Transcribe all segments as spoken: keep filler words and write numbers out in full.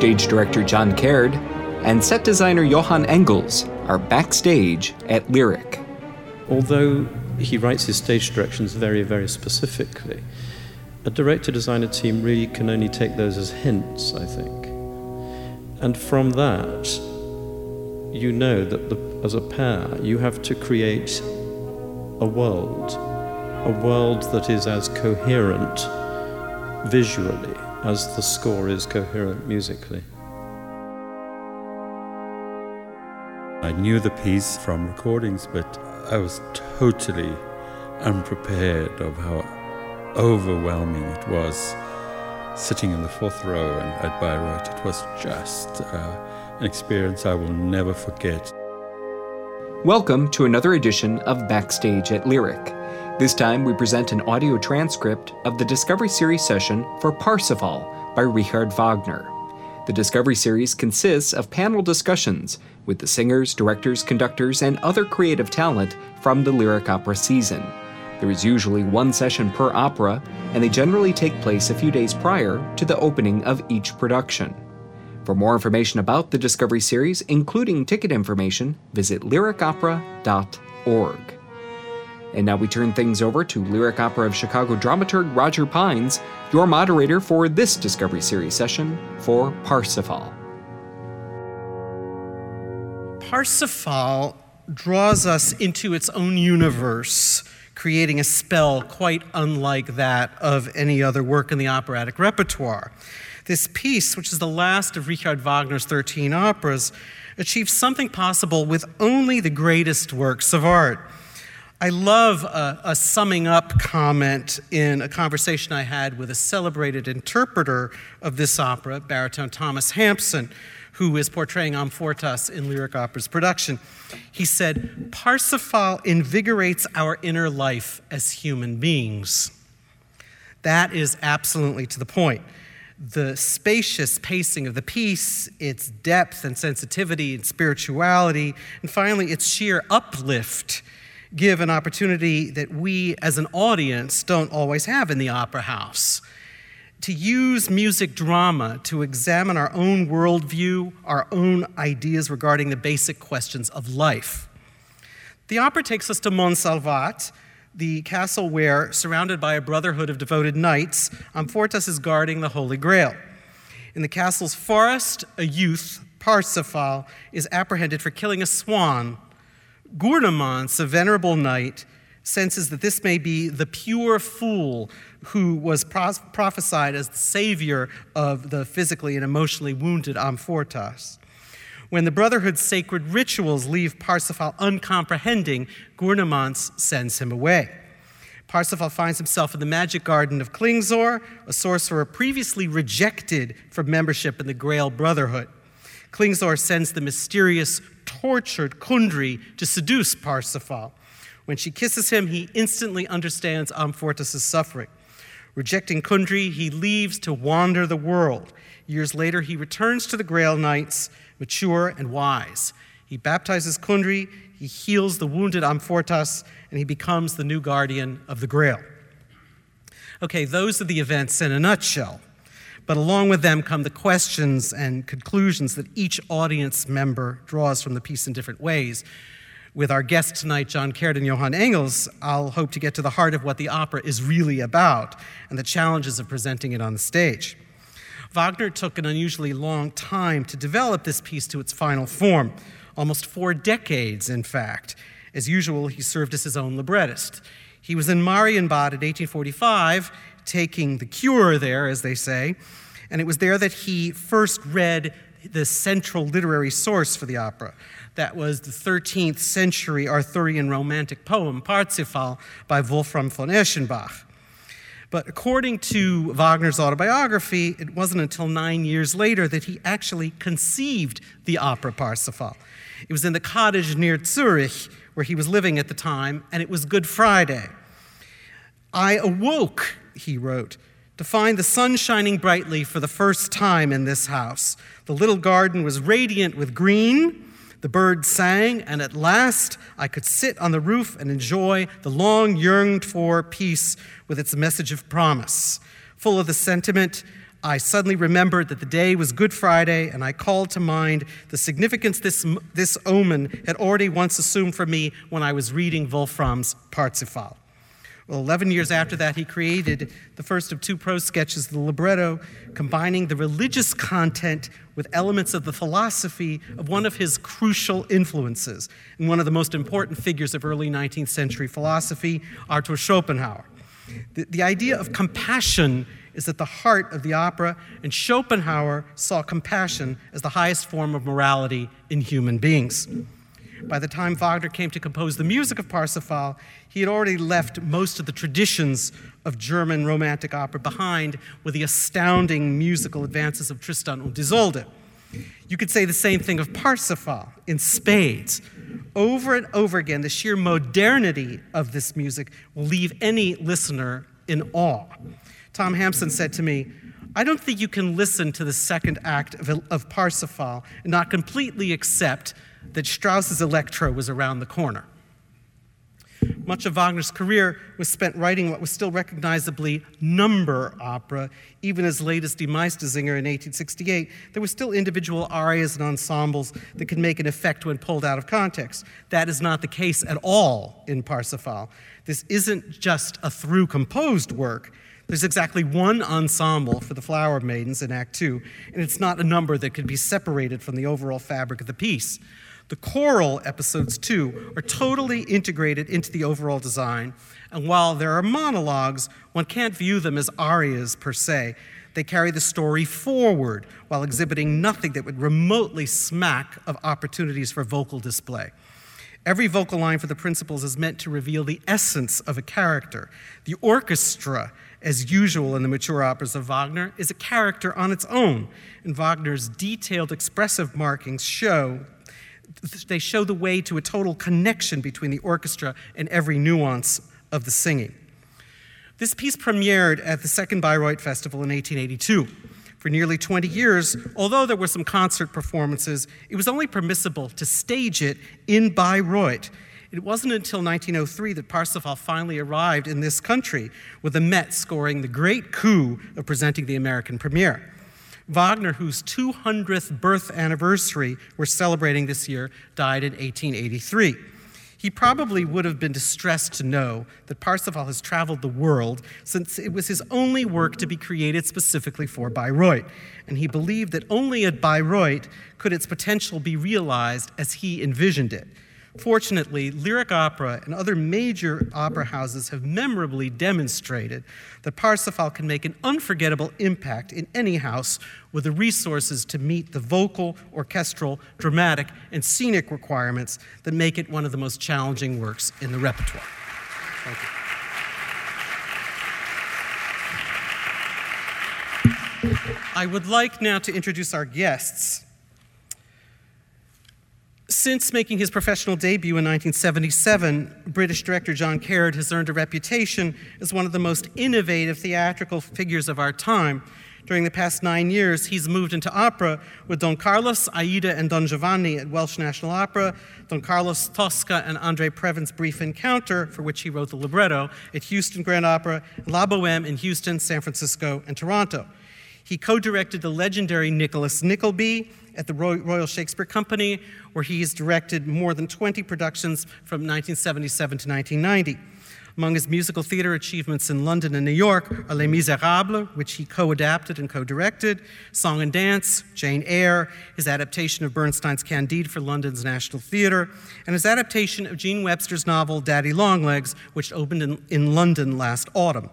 stage director John Caird, and set designer Johann Engels are backstage at Lyric. Although he writes his stage directions very, very specifically, a director-designer team really can only take those as hints, I think. And from that, you know that the, as a pair, you have to create a world, a world that is as coherent visually as the score is coherent musically. I knew the piece from recordings, but I was totally unprepared of how overwhelming it was. Sitting in the fourth row and at Bayreuth, it was just uh, an experience I will never forget. Welcome to another edition of Backstage at Lyric. This time we present an audio transcript of the Discovery Series session for Parsifal by Richard Wagner. The Discovery Series consists of panel discussions with the singers, directors, conductors, and other creative talent from the Lyric Opera season. There is usually one session per opera, and they generally take place a few days prior to the opening of each production. For more information about the Discovery Series, including ticket information, visit lyric opera dot org. And now we turn things over to Lyric Opera of Chicago dramaturg Roger Pines, your moderator for this Discovery Series session for Parsifal. Parsifal draws us into its own universe, creating a spell quite unlike that of any other work in the operatic repertoire. This piece, which is the last of Richard Wagner's thirteen operas, achieves something possible with only the greatest works of art. I love a, a summing up comment in a conversation I had with a celebrated interpreter of this opera, baritone Thomas Hampson, who is portraying Amfortas in Lyric Opera's production. He said, "Parsifal invigorates our inner life as human beings." That is absolutely to the point. The spacious pacing of the piece, its depth and sensitivity and spirituality, and finally its sheer uplift give an opportunity that we as an audience don't always have in the opera house. To use music drama to examine our own worldview, our own ideas regarding the basic questions of life. The opera takes us to Montsalvat, the castle where, surrounded by a brotherhood of devoted knights, Amfortas is guarding the Holy Grail. In the castle's forest, a youth, Parsifal, is apprehended for killing a swan. Gurnemanz, a venerable knight, senses that this may be the pure fool who was pros- prophesied as the savior of the physically and emotionally wounded Amfortas. When the Brotherhood's sacred rituals leave Parsifal uncomprehending, Gurnemanz sends him away. Parsifal finds himself in the magic garden of Klingsor, a sorcerer previously rejected for membership in the Grail Brotherhood. Klingsor sends the mysterious, tortured Kundry to seduce Parsifal. When she kisses him, he instantly understands Amfortas' suffering. Rejecting Kundry, he leaves to wander the world. Years later, he returns to the Grail Knights, mature and wise. He baptizes Kundry, he heals the wounded Amfortas, and he becomes the new guardian of the Grail. Okay, those are the events in a nutshell. But along with them come the questions and conclusions that each audience member draws from the piece in different ways. With our guests tonight, John Caird and Johann Engels, I'll hope to get to the heart of what the opera is really about and the challenges of presenting it on the stage. Wagner took an unusually long time to develop this piece to its final form, almost four decades, in fact. As usual, he served as his own librettist. He was in Marienbad in eighteen forty-five, taking the cure there, as they say, and it was there that he first read the central literary source for the opera. That was the thirteenth century Arthurian romantic poem, Parsifal, by Wolfram von Eschenbach. But according to Wagner's autobiography, it wasn't until nine years later that he actually conceived the opera Parsifal. It was in the cottage near Zurich, where he was living at the time, and it was Good Friday. "I awoke," he wrote, "to find the sun shining brightly for the first time in this house. The little garden was radiant with green, the birds sang, and at last I could sit on the roof and enjoy the long yearned for peace with its message of promise. Full of the sentiment, I suddenly remembered that the day was Good Friday, and I called to mind the significance this, this omen had already once assumed for me when I was reading Wolfram's Parsifal. Well, eleven years after that, he created the first of two prose sketches, the libretto, combining the religious content with elements of the philosophy of one of his crucial influences and one of the most important figures of early nineteenth century philosophy, Arthur Schopenhauer. The, the idea of compassion is at the heart of the opera, and Schopenhauer saw compassion as the highest form of morality in human beings. By the time Wagner came to compose the music of Parsifal, he had already left most of the traditions of German romantic opera behind with the astounding musical advances of Tristan und Isolde. You could say the same thing of Parsifal in spades. Over and over again, the sheer modernity of this music will leave any listener in awe. Tom Hampson said to me, "I don't think you can listen to the second act of, of Parsifal and not completely accept that Strauss's Elektra was around the corner." Much of Wagner's career was spent writing what was still recognizably number opera. Even as late as Die Meistersinger in eighteen sixty-eight, there were still individual arias and ensembles that could make an effect when pulled out of context. That is not the case at all in Parsifal. This isn't just a through-composed work. There's exactly one ensemble for the Flower Maidens in Act Two, and it's not a number that could be separated from the overall fabric of the piece. The choral episodes, too, are totally integrated into the overall design, and while there are monologues, one can't view them as arias per se. They carry the story forward while exhibiting nothing that would remotely smack of opportunities for vocal display. Every vocal line for the principals is meant to reveal the essence of a character. The orchestra, as usual in the mature operas of Wagner, is a character on its own, and Wagner's detailed expressive markings show, they show the way to a total connection between the orchestra and every nuance of the singing. This piece premiered at the Second Bayreuth Festival in eighteen eighty-two. For nearly twenty years, although there were some concert performances, it was only permissible to stage it in Bayreuth. It wasn't until nineteen oh three that Parsifal finally arrived in this country, with the Met scoring the great coup of presenting the American premiere. Wagner, whose two hundredth birth anniversary we're celebrating this year, died in eighteen eighty-three. He probably would have been distressed to know that Parsifal has traveled the world, since it was his only work to be created specifically for Bayreuth, and he believed that only at Bayreuth could its potential be realized as he envisioned it. Fortunately, Lyric Opera and other major opera houses have memorably demonstrated that Parsifal can make an unforgettable impact in any house with the resources to meet the vocal, orchestral, dramatic, and scenic requirements that make it one of the most challenging works in the repertoire. Thank you. I would like now to introduce our guests. Since making his professional debut in nineteen seventy-seven, British director John Caird has earned a reputation as one of the most innovative theatrical figures of our time. During the past nine years, he's moved into opera with Don Carlos, Aida, and Don Giovanni at Welsh National Opera, Don Carlos, Tosca, and André Previn's Brief Encounter, for which he wrote the libretto, at Houston Grand Opera, La Boheme in Houston, San Francisco, and Toronto. He co-directed the legendary Nicholas Nickleby at the Royal Shakespeare Company, where he's directed more than twenty productions from nineteen seventy-seven to nineteen ninety. Among his musical theater achievements in London and New York are Les Miserables, which he co-adapted and co-directed, Song and Dance, Jane Eyre, his adaptation of Bernstein's Candide for London's National Theatre, and his adaptation of Gene Webster's novel Daddy Longlegs, which opened in, in London last autumn.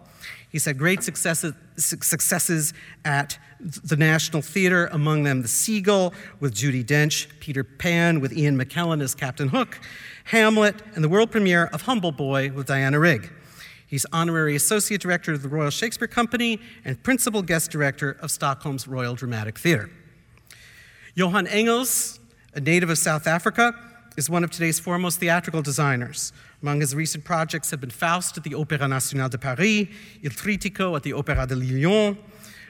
He's had great successes, successes at the National Theatre, among them The Seagull with Judi Dench, Peter Pan with Ian McKellen as Captain Hook, Hamlet, and the world premiere of Humble Boy with Diana Rigg. He's Honorary Associate Director of the Royal Shakespeare Company and Principal Guest Director of Stockholm's Royal Dramatic Theatre. Johann Engels, a native of South Africa, is one of today's foremost theatrical designers. Among his recent projects have been Faust at the Opéra National de Paris, Il Trittico at the Opéra de Lyon,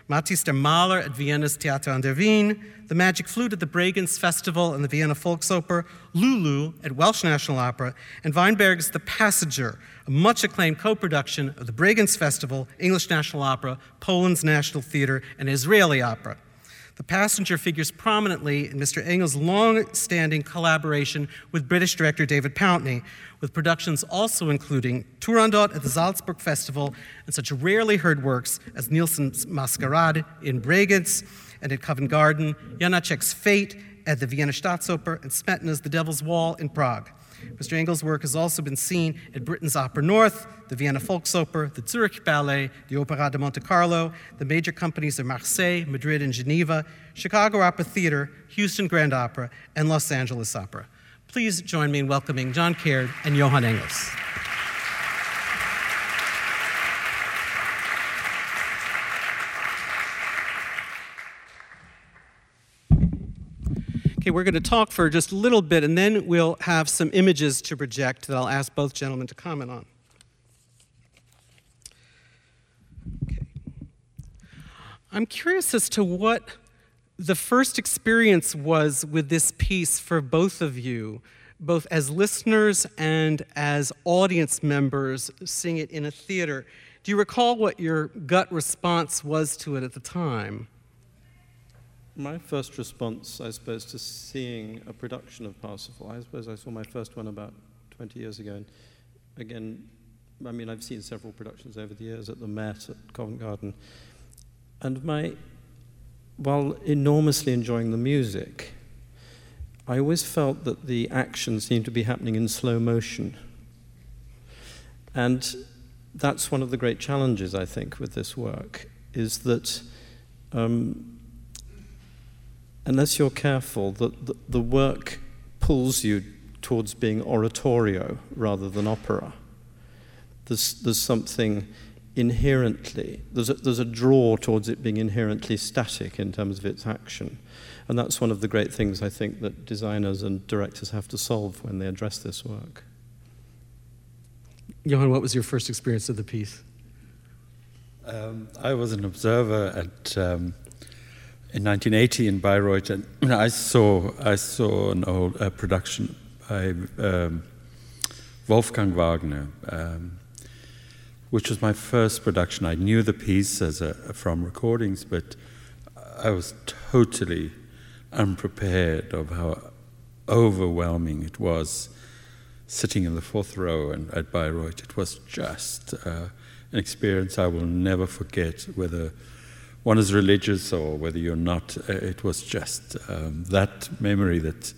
Matthäus der Mahler at Vienna's Theater an der Wien, The Magic Flute at the Bregenz Festival and the Vienna Volksoper, Lulu at Welsh National Opera, and Weinberg's The Passenger, a much-acclaimed co-production of the Bregenz Festival, English National Opera, Poland's National Theatre, and Israeli Opera. The Passenger figures prominently in Mister Engels' long-standing collaboration with British director David Pountney, with productions also including Turandot at the Salzburg Festival and such rarely heard works as Nielsen's Masquerade in Bregenz and at Covent Garden, Janáček's Fate at the Vienna Staatsoper, and Smetana's The Devil's Wall in Prague. Mister Engels' work has also been seen at Britain's Opera North, the Vienna Volksoper, the Zurich Ballet, the Opéra de Monte Carlo, the major companies of Marseille, Madrid, and Geneva, Chicago Opera Theater, Houston Grand Opera, and Los Angeles Opera. Please join me in welcoming John Caird and Johann Engels. Okay, we're going to talk for just a little bit, and then we'll have some images to project that I'll ask both gentlemen to comment on. Okay. I'm curious as to what the first experience was with this piece for both of you, both as listeners and as audience members seeing it in a theater. Do you recall what your gut response was to it at the time? My first response, I suppose, to seeing a production of Parsifal, I suppose I saw my first one about twenty years ago. And again, I mean, I've seen several productions over the years at the Met, at Covent Garden. And my, while enormously enjoying the music, I always felt that the action seemed to be happening in slow motion. And that's one of the great challenges, I think, with this work, is that um, unless you're careful, the, the, the work pulls you towards being oratorio rather than opera. There's, there's something inherently, there's a, there's a draw towards it being inherently static in terms of its action. And that's one of the great things, I think, that designers and directors have to solve when they address this work. Johann, what was your first experience of the piece? Um, I was an observer at... Um, in nineteen eighty in Bayreuth, and I saw I saw an old uh, production by um, Wolfgang Wagner, um, which was my first production. I knew the piece as a, from recordings, but I was totally unprepared of how overwhelming it was. Sitting in the fourth row and at Bayreuth, it was just uh, an experience I will never forget. Whether one is religious or whether you're not, it was just um, that memory that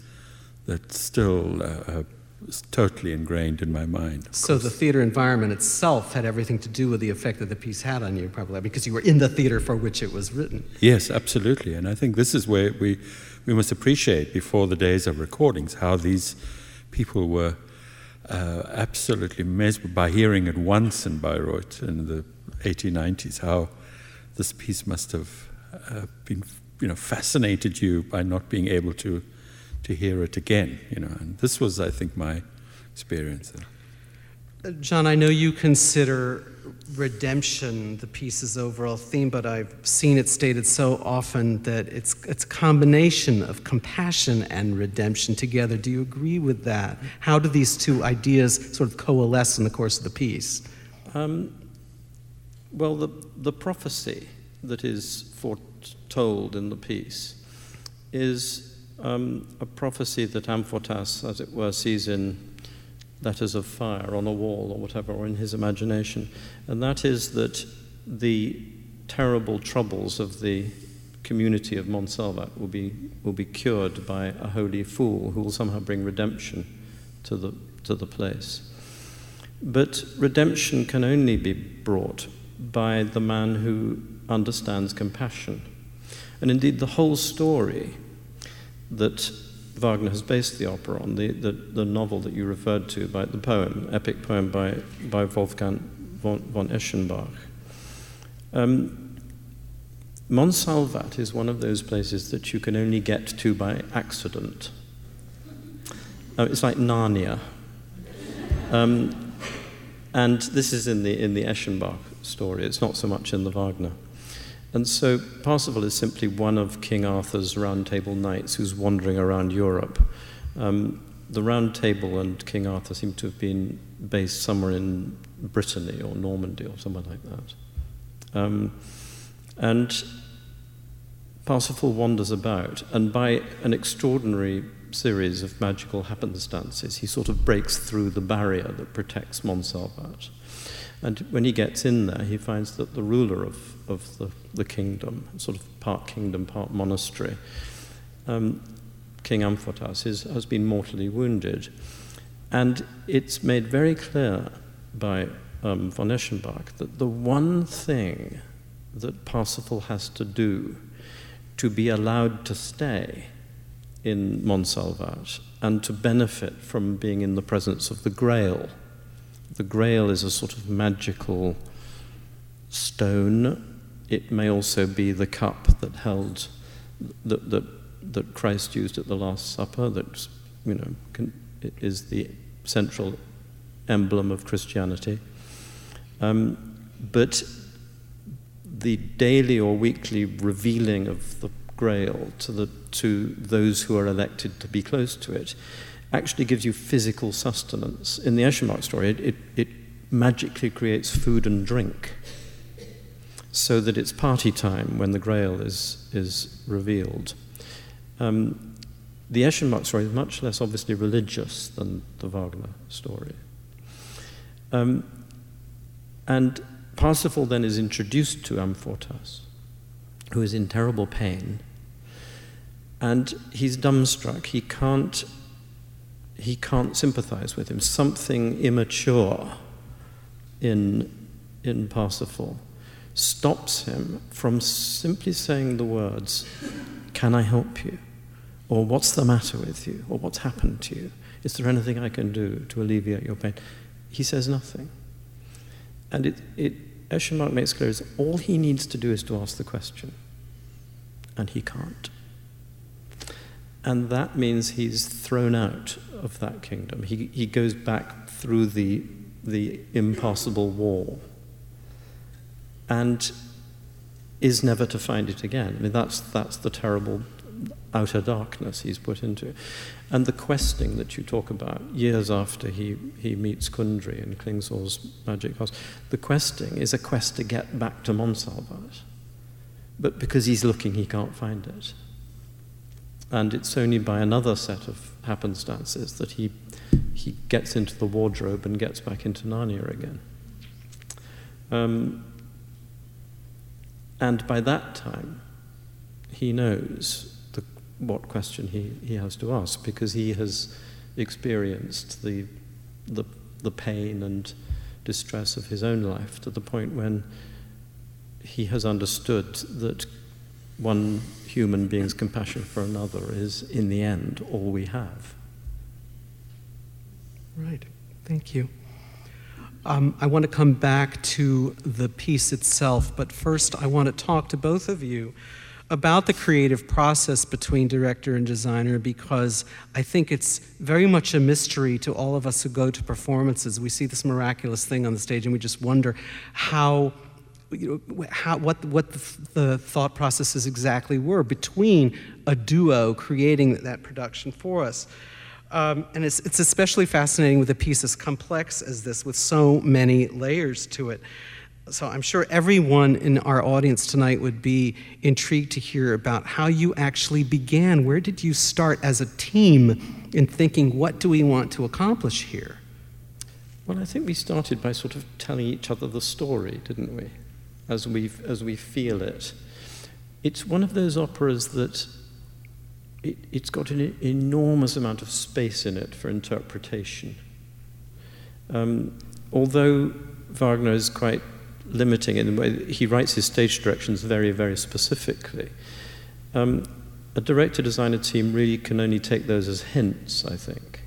that's still uh, is totally ingrained in my mind. So course. The theater environment itself had everything to do with the effect that the piece had on you, probably, because you were in the theater for which it was written. Yes, absolutely. And I think this is where we, we must appreciate, before the days of recordings, how these people were uh, absolutely mesmerized by hearing it once in Bayreuth in the eighteen nineties, how this piece must have uh, been, you know, fascinated you by not being able to, to hear it again, you know. And this was, I think, my experience. Uh, John, I know you consider redemption the piece's overall theme, but I've seen it stated so often that it's it's a combination of compassion and redemption together. Do you agree with that? How do these two ideas sort of coalesce in the course of the piece? Um, Well, the, the prophecy that is foretold in the piece is um, a prophecy that Amfortas, as it were, sees in letters of fire on a wall or whatever, or in his imagination. And that is that the terrible troubles of the community of Montsalvat will be will be cured by a holy fool who will somehow bring redemption to the to the place. But redemption can only be brought by the man who understands compassion. And indeed, the whole story that Wagner has based the opera on, the, the, the novel that you referred to, by the poem, epic poem by, by Wolfgang von, von Eschenbach. Um, Montsalvat is one of those places that you can only get to by accident. Uh, it's like Narnia. Um, and this is in the in the Eschenbach story. It's not so much in the Wagner. And so Parsifal is simply one of King Arthur's Round Table knights who's wandering around Europe. Um, the Round Table and King Arthur seem to have been based somewhere in Brittany or Normandy or somewhere like that. Um, and Parsifal wanders about, and by an extraordinary series of magical happenstances, he sort of breaks through the barrier that protects Montsalvat. And when he gets in there, he finds that the ruler of, of the, the kingdom, sort of part kingdom, part monastery, um, King Amfortas, is, has been mortally wounded. And it's made very clear by um, von Eschenbach that the one thing that Parsifal has to do to be allowed to stay in Montsalvat and to benefit from being in the presence of the Grail. The Grail is a sort of magical stone. It may also be the cup that held, that that, that Christ used at the Last Supper. That you know can, is the central emblem of Christianity. Um, but the daily or weekly revealing of the Grail to the to those who are elected to be close to it actually gives you physical sustenance. In the Eschenbach story, it, it, it magically creates food and drink so that it's party time when the Grail is, is revealed. Um, the Eschenbach story is much less obviously religious than the Wagner story. Um, and Parsifal then is introduced to Amfortas, who is in terrible pain, and he's dumbstruck. He can't He can't sympathize with him. Something immature in in Parsifal stops him from simply saying the words, "Can I help you?" Or "What's the matter with you?" Or "What's happened to you? Is there anything I can do to alleviate your pain?" He says nothing. And it, it Eschenbach makes clear is all he needs to do is to ask the question, and he can't. And that means he's thrown out of that kingdom. He he goes back through the the impassable wall and is never to find it again. I mean, that's that's the terrible outer darkness he's put into. And the questing that you talk about, years after he, he meets Kundry in Klingsor's magic house, the questing is a quest to get back to Montsalvat. But because he's looking, he can't find it. And it's only by another set of happenstances that he he gets into the wardrobe and gets back into Narnia again. Um, and by that time, he knows the, what question he, he has to ask, because he has experienced the, the the pain and distress of his own life to the point when he has understood that one human being's compassion for another is, in the end, all we have. Right, thank you. Um, I want to come back to the piece itself, but first I want to talk to both of you about the creative process between director and designer, because I think it's very much a mystery to all of us who go to performances. We see this miraculous thing on the stage and we just wonder how You know, how, what what the, the thought processes exactly were between a duo creating that production for us. Um, and it's, it's especially fascinating with a piece as complex as this, with so many layers to it. So I'm sure everyone in our audience tonight would be intrigued to hear about how you actually began. Where did you start as a team in thinking, what do we want to accomplish here? Well, I think we started by sort of telling each other the story, didn't we? As we as we feel it. It's one of those operas that it, it's got an enormous amount of space in it for interpretation. Um, although Wagner is quite limiting in the way he writes his stage directions very, very specifically, um, a director-designer team really can only take those as hints, I think.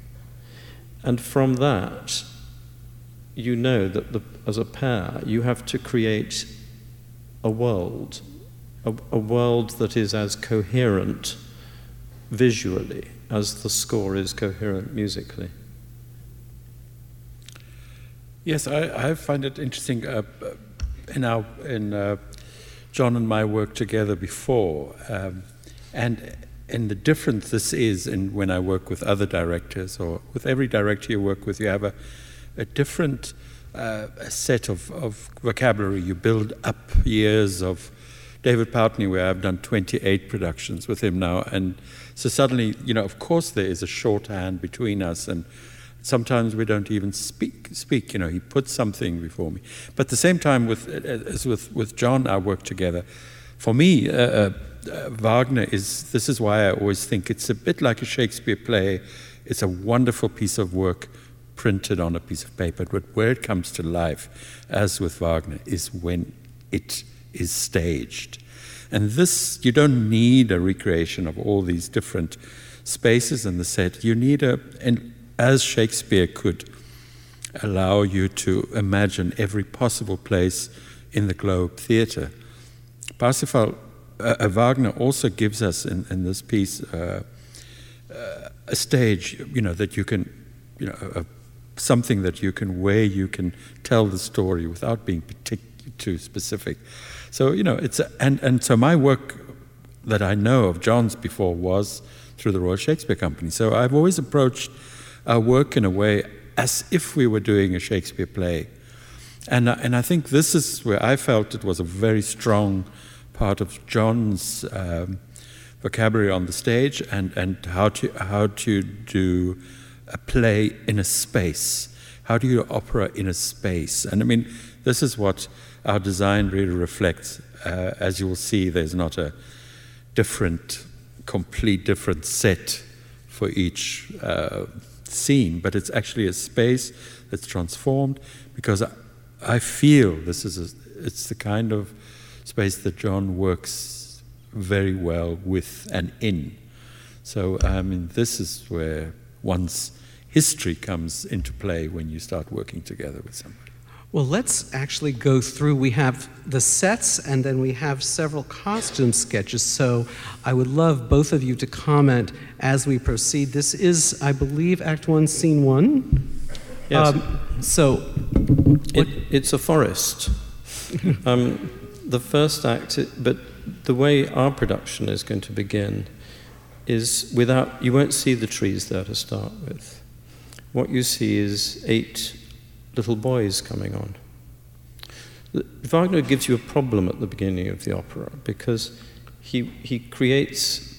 And from that, you know that the, as a pair, you have to create a world, a, a world that is as coherent visually as the score is coherent musically. Yes, I, I find it interesting. Uh, in our in uh, John and my worked together before, um, and and the difference this is in when I work with other directors, or with every director you work with, you have a, a different uh, a set of, of vocabulary. You build up years of David Pountney, where I've done twenty-eight productions with him now, and so suddenly, you know, of course there is a shorthand between us, and sometimes we don't even speak, speak, you know, he puts something before me. But at the same time, with, as with, with John, I work together. For me, uh, uh, Wagner is, this is why I always think it's a bit like a Shakespeare play. It's a wonderful piece of work printed on a piece of paper, but where it comes to life, as with Wagner, is when it is staged. And this, you don't need a recreation of all these different spaces in the set. You need a... an, as Shakespeare could allow you to imagine every possible place in the Globe Theatre, Parsifal, uh, Wagner also gives us in, in this piece uh, uh, a stage, you know, that you can, you know, uh, something that you can, where you can tell the story without being partic- too specific. So, you know, it's a, and and so my work that I know of John's before was through the Royal Shakespeare Company. So I've always approached our work in a way as if we were doing a Shakespeare play. And, and I think this is where I felt it was a very strong part of John's um, vocabulary on the stage, and, and how to how to do a play in a space. How do you opera in a space? And I mean, this is what our design really reflects. Uh, as you will see, there's not a different, complete different set for each uh, scene, but it's actually a space that's transformed, because I, I feel this is a, it's the kind of space that John works very well with and in. So I mean, this is where one's history comes into play when you start working together with somebody. Well, let's actually go through. We have the sets, and then we have several costume sketches, so I would love both of you to comment as we proceed. This is, I believe, Act One, Scene One. Yes. Um, so... It, it's a forest. um, the first act, but the way our production is going to begin is without... You won't see the trees there to start with. What you see is eight... little boys coming on. Wagner gives you a problem at the beginning of the opera, because he he creates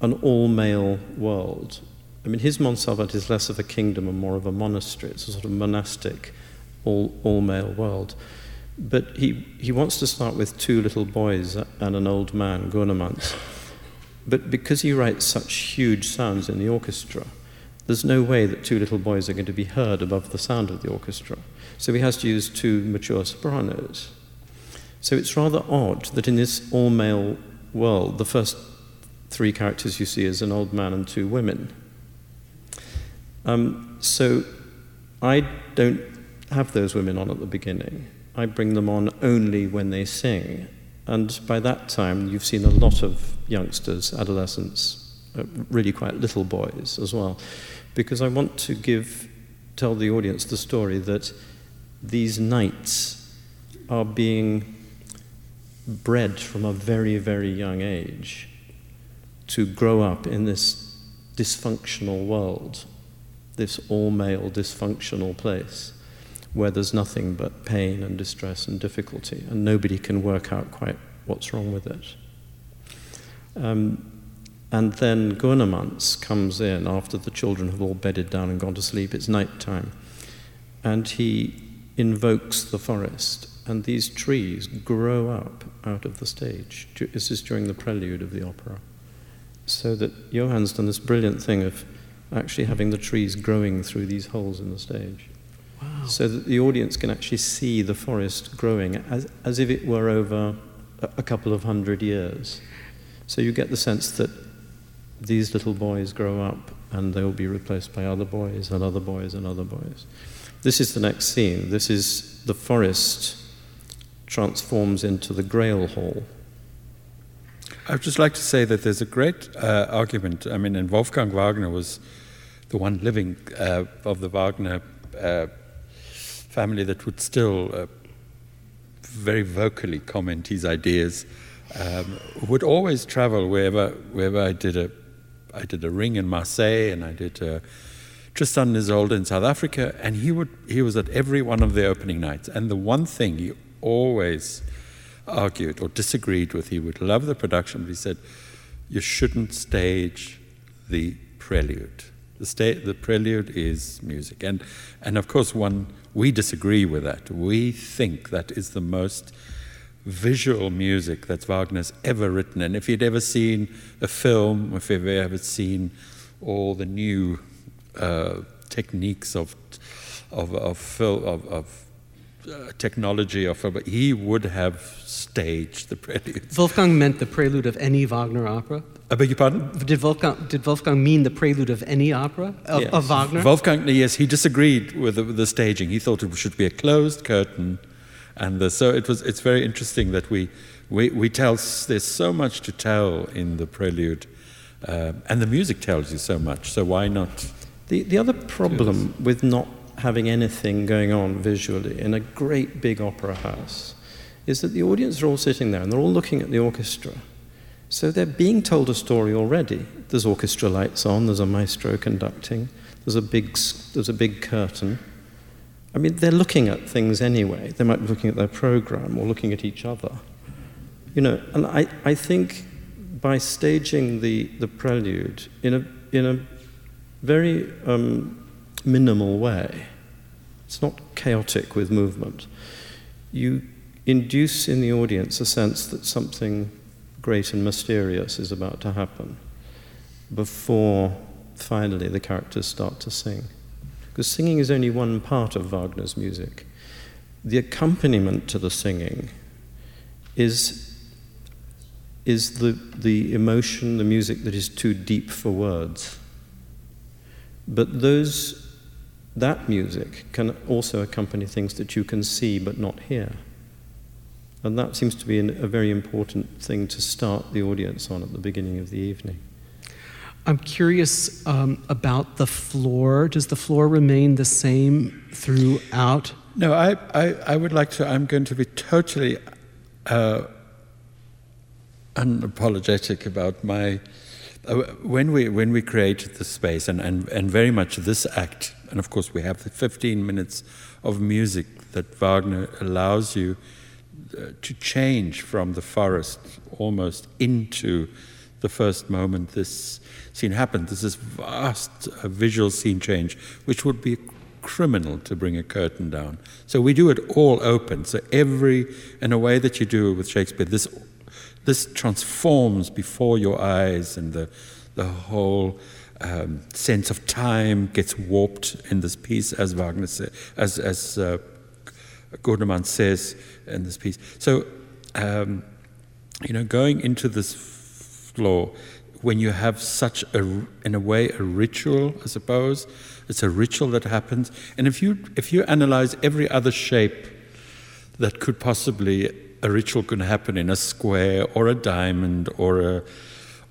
an all-male world. I mean, his Montsalvat is less of a kingdom and more of a monastery. It's a sort of monastic, all, all-male world. But he, he wants to start with two little boys and an old man, Gurnemanz. But because he writes such huge sounds in the orchestra, there's no way that two little boys are going to be heard above the sound of the orchestra. So he has to use two mature sopranos. So it's rather odd that in this all-male world, the first three characters you see is an old man and two women. Um, so I don't have those women on at the beginning. I bring them on only when they sing. And by that time, you've seen a lot of youngsters, adolescents, really quite little boys as well, because I want to give, tell the audience the story that these knights are being bred from a very, very young age to grow up in this dysfunctional world, this all-male dysfunctional place where there's nothing but pain and distress and difficulty, and nobody can work out quite what's wrong with it. Um, And then Gurnemanz comes in after the children have all bedded down and gone to sleep. It's night time. And he invokes the forest. And these trees grow up out of the stage. This is during the prelude of the opera. So that Johann's done this brilliant thing of actually having the trees growing through these holes in the stage. Wow. So that the audience can actually see the forest growing as, as if it were over a, a couple of hundred years. So you get the sense that these little boys grow up and they will be replaced by other boys and other boys and other boys. This is the next scene. This is the forest transforms into the Grail Hall. I'd just like to say that there's a great uh, argument. I mean, and Wolfgang Wagner was the one living uh, of the Wagner uh, family that would still uh, very vocally comment his ideas. Um, would always travel wherever wherever I did a I did a ring in Marseille, and I did a Tristan und Isolde in South Africa, and he would he was at every one of the opening nights. And the one thing he always argued or disagreed with, he would love the production, but he said, you shouldn't stage the prelude. The sta- the prelude is music, and and of course one we disagree with that. We think that is the most visual music that Wagner's ever written, and if you'd ever seen a film, if you've ever seen all the new uh, techniques of of of film, of, of uh, technology, of film, he would have staged the prelude. Wolfgang meant the prelude of any Wagner opera. I beg your pardon? Did Wolfgang did Wolfgang mean the prelude of any opera of, yes. of Wagner? Wolfgang, yes, he disagreed with the, the staging. He thought it should be a closed curtain. And the, so it was. It's very interesting that we, we, we tell. There's so much to tell in the prelude, uh, and the music tells you so much. So why not? The the other problem with not having anything going on visually in a great big opera house is that the audience are all sitting there and they're all looking at the orchestra, so they're being told a story already. There's orchestra lights on. There's a maestro conducting. There's a big there's a big curtain. I mean, they're looking at things anyway. They might be looking at their program or looking at each other. You know, and I, I think by staging the, the prelude in a in a very um, minimal way, it's not chaotic with movement, you induce in the audience a sense that something great and mysterious is about to happen before finally the characters start to sing. Because singing is only one part of Wagner's music. The accompaniment to the singing is, is the, the emotion, the music that is too deep for words. But those, that music can also accompany things that you can see but not hear. And that seems to be an, a very important thing to start the audience on at the beginning of the evening. I'm curious um, about the floor. Does the floor remain the same throughout? No, I, I, I would like to, I'm going to be totally uh, unapologetic about my, uh, when we when we created the space and, and, and very much this act, and of course we have the fifteen minutes of music that Wagner allows you uh, to change from the forest almost into the first moment this scene happened. This is vast uh, visual scene change, which would be criminal to bring a curtain down. So we do it all open. So every, in a way that you do with Shakespeare, this this transforms before your eyes, and the the whole um, sense of time gets warped in this piece, as Wagner says, as as uh, Gurnemanz says in this piece. So, um, you know, going into this floor, when you have such a, in a way, a ritual, I suppose, it's a ritual that happens. And if you if you analyze every other shape that could possibly a ritual could happen in, a square or a diamond or a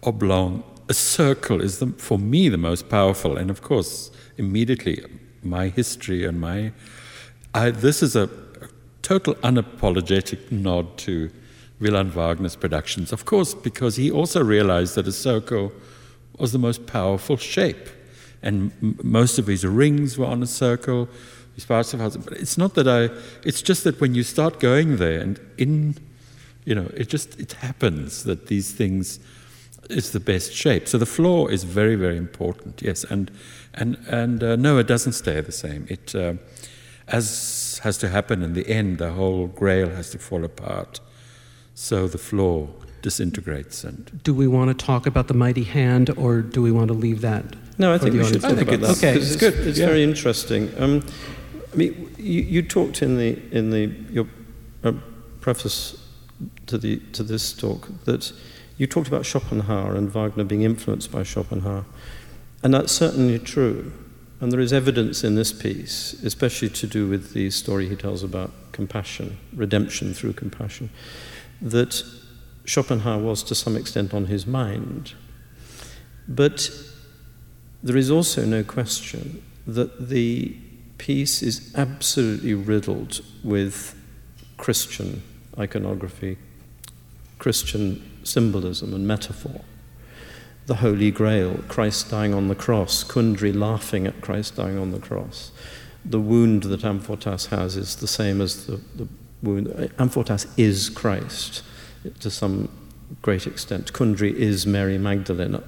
oblong, a circle is the, for me the most powerful. And of course, immediately my history and my I, this is a, a total unapologetic nod to Wilhelm Wagner's productions, of course, because he also realized that a circle was the most powerful shape, and m- most of his rings were on a circle, his Parsifals. But it's not that I. It's just that when you start going there, and in, you know, it just it happens that these things is the best shape. So the floor is very, very important. Yes, and and and uh, no, it doesn't stay the same. It uh, as has to happen in the end, the whole Grail has to fall apart. So the floor disintegrates. And do we want to talk about the mighty hand, or do we want to leave that? No, I think we should talk I think about it's, that. Okay, it's, it's good. It's yeah. very interesting. Um, I mean, you, you talked in the in the your uh, preface to the to this talk that you talked about Schopenhauer and Wagner being influenced by Schopenhauer, and that's certainly true. And there is evidence in this piece, especially to do with the story he tells about compassion, redemption through compassion, that Schopenhauer was to some extent on his mind. But there is also no question that the piece is absolutely riddled with Christian iconography, Christian symbolism and metaphor. The Holy Grail, Christ dying on the cross, Kundry laughing at Christ dying on the cross. The wound that Amfortas has is the same as the, the wound. Amfortas is Christ to some great extent. Kundry is Mary Magdalene,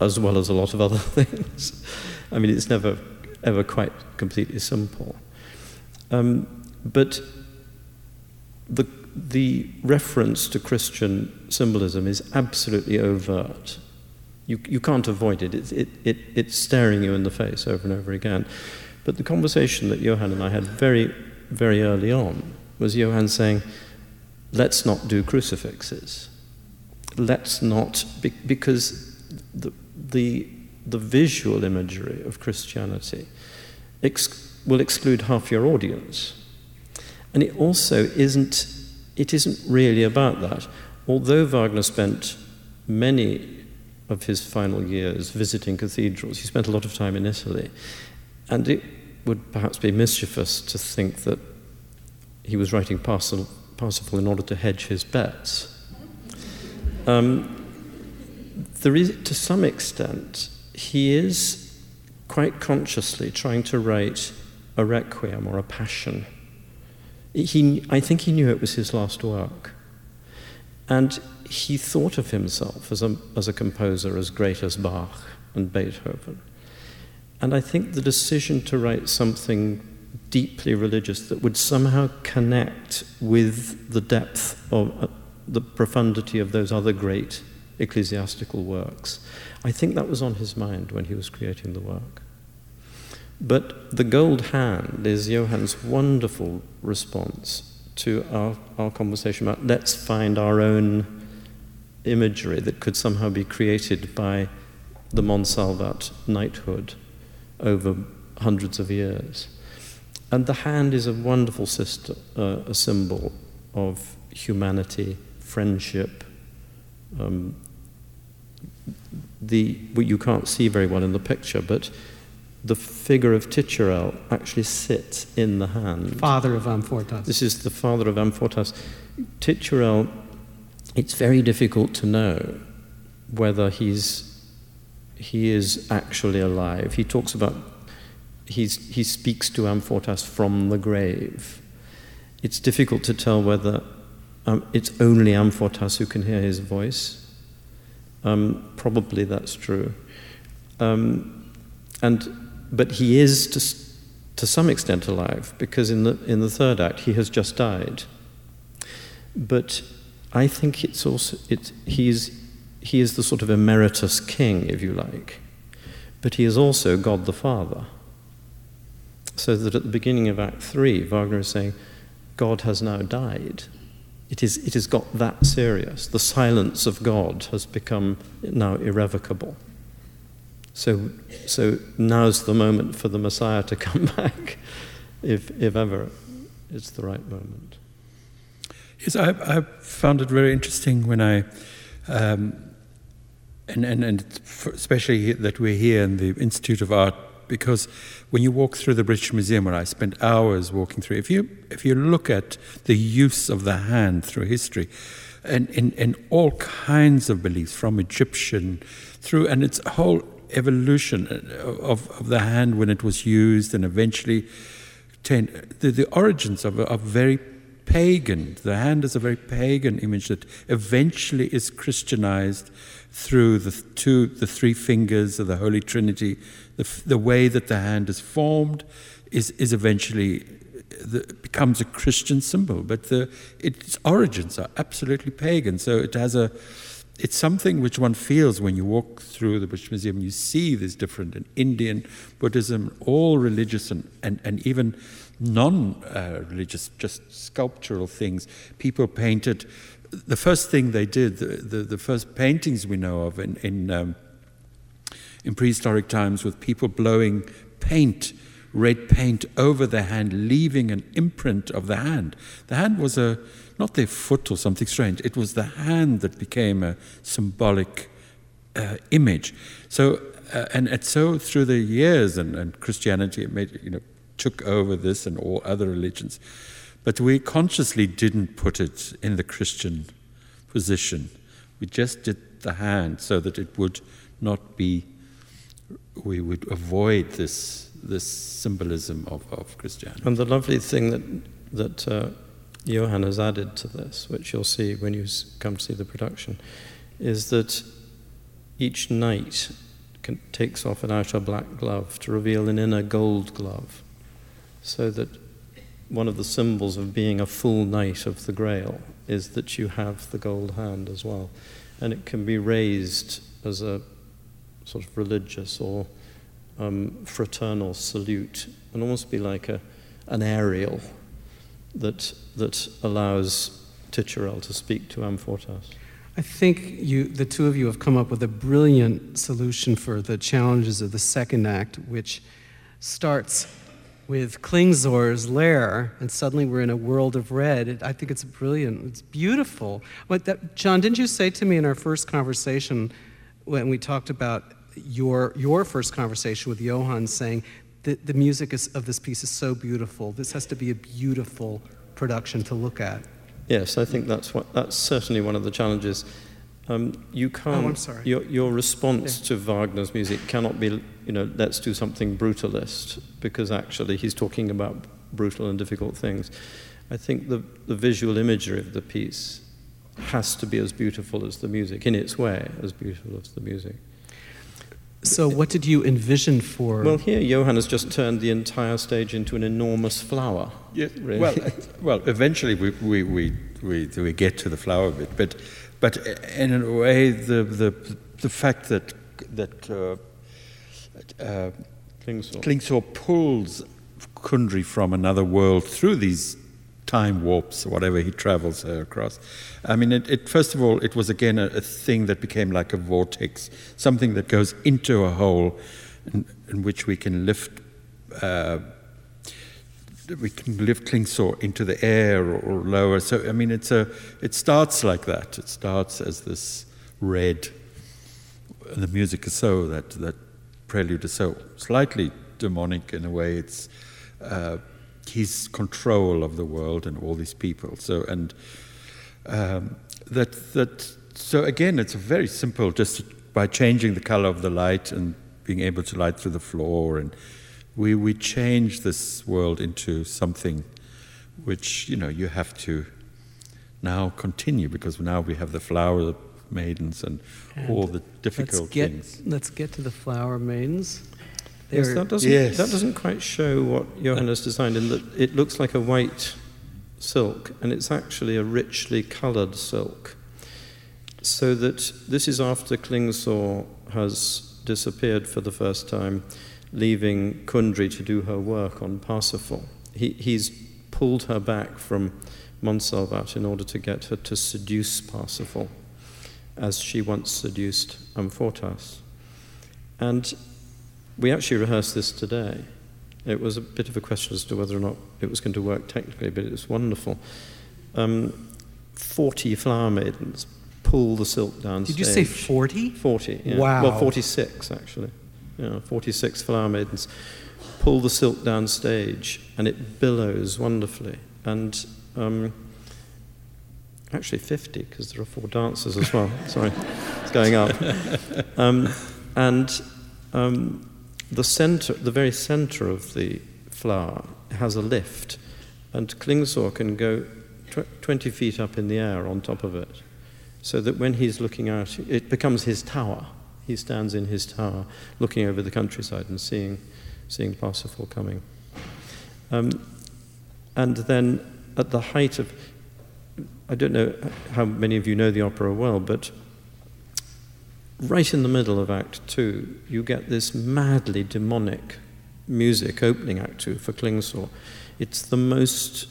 as well as a lot of other things. I mean, it's never ever quite completely simple. Um, but the the reference to Christian symbolism is absolutely overt. You you can't avoid it. It, it, it. It's staring you in the face over and over again. But the conversation that Johann and I had very, very early on was Johann saying, let's not do crucifixes. Let's not, be, because the, the, the visual imagery of Christianity ex- will exclude half your audience. And it also isn't, it isn't really about that. Although Wagner spent many of his final years visiting cathedrals. He spent a lot of time in Italy. And it would perhaps be mischievous to think that he was writing Parsifal in order to hedge his bets. Um, there is, to some extent, he is quite consciously trying to write a requiem or a passion. He, I think he knew it was his last work. And he thought of himself as a, as a composer as great as Bach and Beethoven. And I think the decision to write something deeply religious that would somehow connect with the depth of uh, the profundity of those other great ecclesiastical works, I think that was on his mind when he was creating the work. But The Gold Hand is Johann's wonderful response to our, our conversation about let's find our own imagery that could somehow be created by the Montsalvat knighthood over hundreds of years. And the hand is a wonderful system, uh, a symbol of humanity, friendship. Um, the well, you can't see very well in the picture, but the figure of Titurel actually sits in the hand. Father of Amfortas. This is the father of Amfortas. Titurel, it's very difficult to know whether he's he is actually alive. He talks about, he's, he speaks to Amfortas from the grave. It's difficult to tell whether um, it's only Amfortas who can hear his voice. Um, probably that's true. Um, and... But he is, to, to some extent, alive, because in the in the third act he has just died. But I think it's also it he's he is the sort of emeritus king, if you like, but he is also God the Father. So that at the beginning of Act Three, Wagner is saying, God has now died. It is it has got that serious. The silence of God has become now irrevocable. So, so now's the moment for the Messiah to come back, if if ever it's the right moment. Yes, I, I found it very interesting when I, um, and, and, and especially that we're here in the Institute of Art, because when you walk through the British Museum, where I spent hours walking through, if you if you look at the use of the hand through history, and in all kinds of beliefs, from Egyptian through, and it's a whole evolution of, of the hand when it was used and eventually attained. The, the origins of are very pagan. The hand is a very pagan image that eventually is Christianized through the two, the three fingers of the Holy Trinity. The, the way that the hand is formed is, is eventually the, becomes a Christian symbol, but the, its origins are absolutely pagan. So it has a It's something which one feels when you walk through the British Museum. You see this different in Indian, Buddhism, all religious and, and, and even non-religious, uh, just sculptural things. People painted. The first thing they did, the, the, the first paintings we know of in in, um, in prehistoric times, with people blowing paint, red paint over their hand, leaving an imprint of the hand. The hand was a not their foot or something strange. It was the hand that became a symbolic uh, image. So, uh, and, and so through the years, and, and Christianity, it made, you know, took over this and all other religions. But we consciously didn't put it in the Christian position. We just did the hand so that it would not be, we would avoid this this symbolism of, of Christianity. And the lovely thing that, that uh, Johann has added to this, which you'll see when you come to see the production, is that each knight can, takes off an outer black glove to reveal an inner gold glove, so that one of the symbols of being a full knight of the Grail is that you have the gold hand as well. And it can be raised as a sort of religious or um, fraternal salute, and almost be like a an aerial that that allows Ticherel to speak to Amfortas. I think you, the two of you have come up with a brilliant solution for the challenges of the second act, which starts with Klingsor's lair, and suddenly we're in a world of red. I think it's brilliant. It's beautiful. But that, John, didn't you say to me in our first conversation, when we talked about your your first conversation with Johann, saying that the music is, of this piece is so beautiful, this has to be a beautiful production to look at? Yes, I think that's what, that's certainly one of the challenges. Um, you can't. Oh, I'm sorry. Your your response yeah. to Wagner's music cannot be, you know, let's do something brutalist, because actually he's talking about brutal and difficult things. I think the the visual imagery of the piece has to be as beautiful as the music, in its way, as beautiful as the music. So, what did you envision for? Well, here Johann has just turned the entire stage into an enormous flower. Yes. Really. Well, well, eventually we we we we, we get to the flower bit, but. But in a way, the the, the fact that that uh, uh, Klingsor. Klingsor pulls Kundry from another world through these time warps, or whatever he travels uh, across. I mean, it, it first of all, it was again a, a thing that became like a vortex, something that goes into a hole, in, in which we can lift. Uh, we can lift Klingsor into the air or, or lower. So, I mean, it's a, it starts like that. It starts as this red, and the music is so, that, that prelude is so slightly demonic in a way. It's uh, his control of the world and all these people. So, and um, that, that, so again, it's a very simple, just by changing the color of the light and being able to light through the floor, and We we change this world into something which, you know, you have to now continue, because now we have the flower maidens and, and all the difficult let's get, things. Let's get to the flower maidens. They're, yes, that doesn't yes. that doesn't quite show what Johann has designed, in that it looks like a white silk, and it's actually a richly coloured silk. So that this is after Klingsor has disappeared for the first time, leaving Kundry to do her work on Parsifal. He, he's pulled her back from Montsalvat in order to get her to seduce Parsifal, as she once seduced Amfortas. And we actually rehearsed this today. It was a bit of a question as to whether or not it was going to work technically, but it was wonderful. Um, forty flower maidens pull the silk downstage. Did you say forty? forty, yeah. Wow. Well, forty-six, actually. You know, forty-six flower maidens pull the silk downstage, and it billows wonderfully. And um, actually fifty, because there are four dancers as well. Sorry, it's going up. Um, and um, the center, the very center of the flower has a lift, and Klingsor can go tw- twenty feet up in the air on top of it, so that when he's looking out, it becomes his tower. He stands in his tower, looking over the countryside and seeing seeing Parsifal coming. Um, and then at the height of... I don't know how many of you know the opera well, but right in the middle of Act Two, you get this madly demonic music opening Act Two for Klingsor. It's the most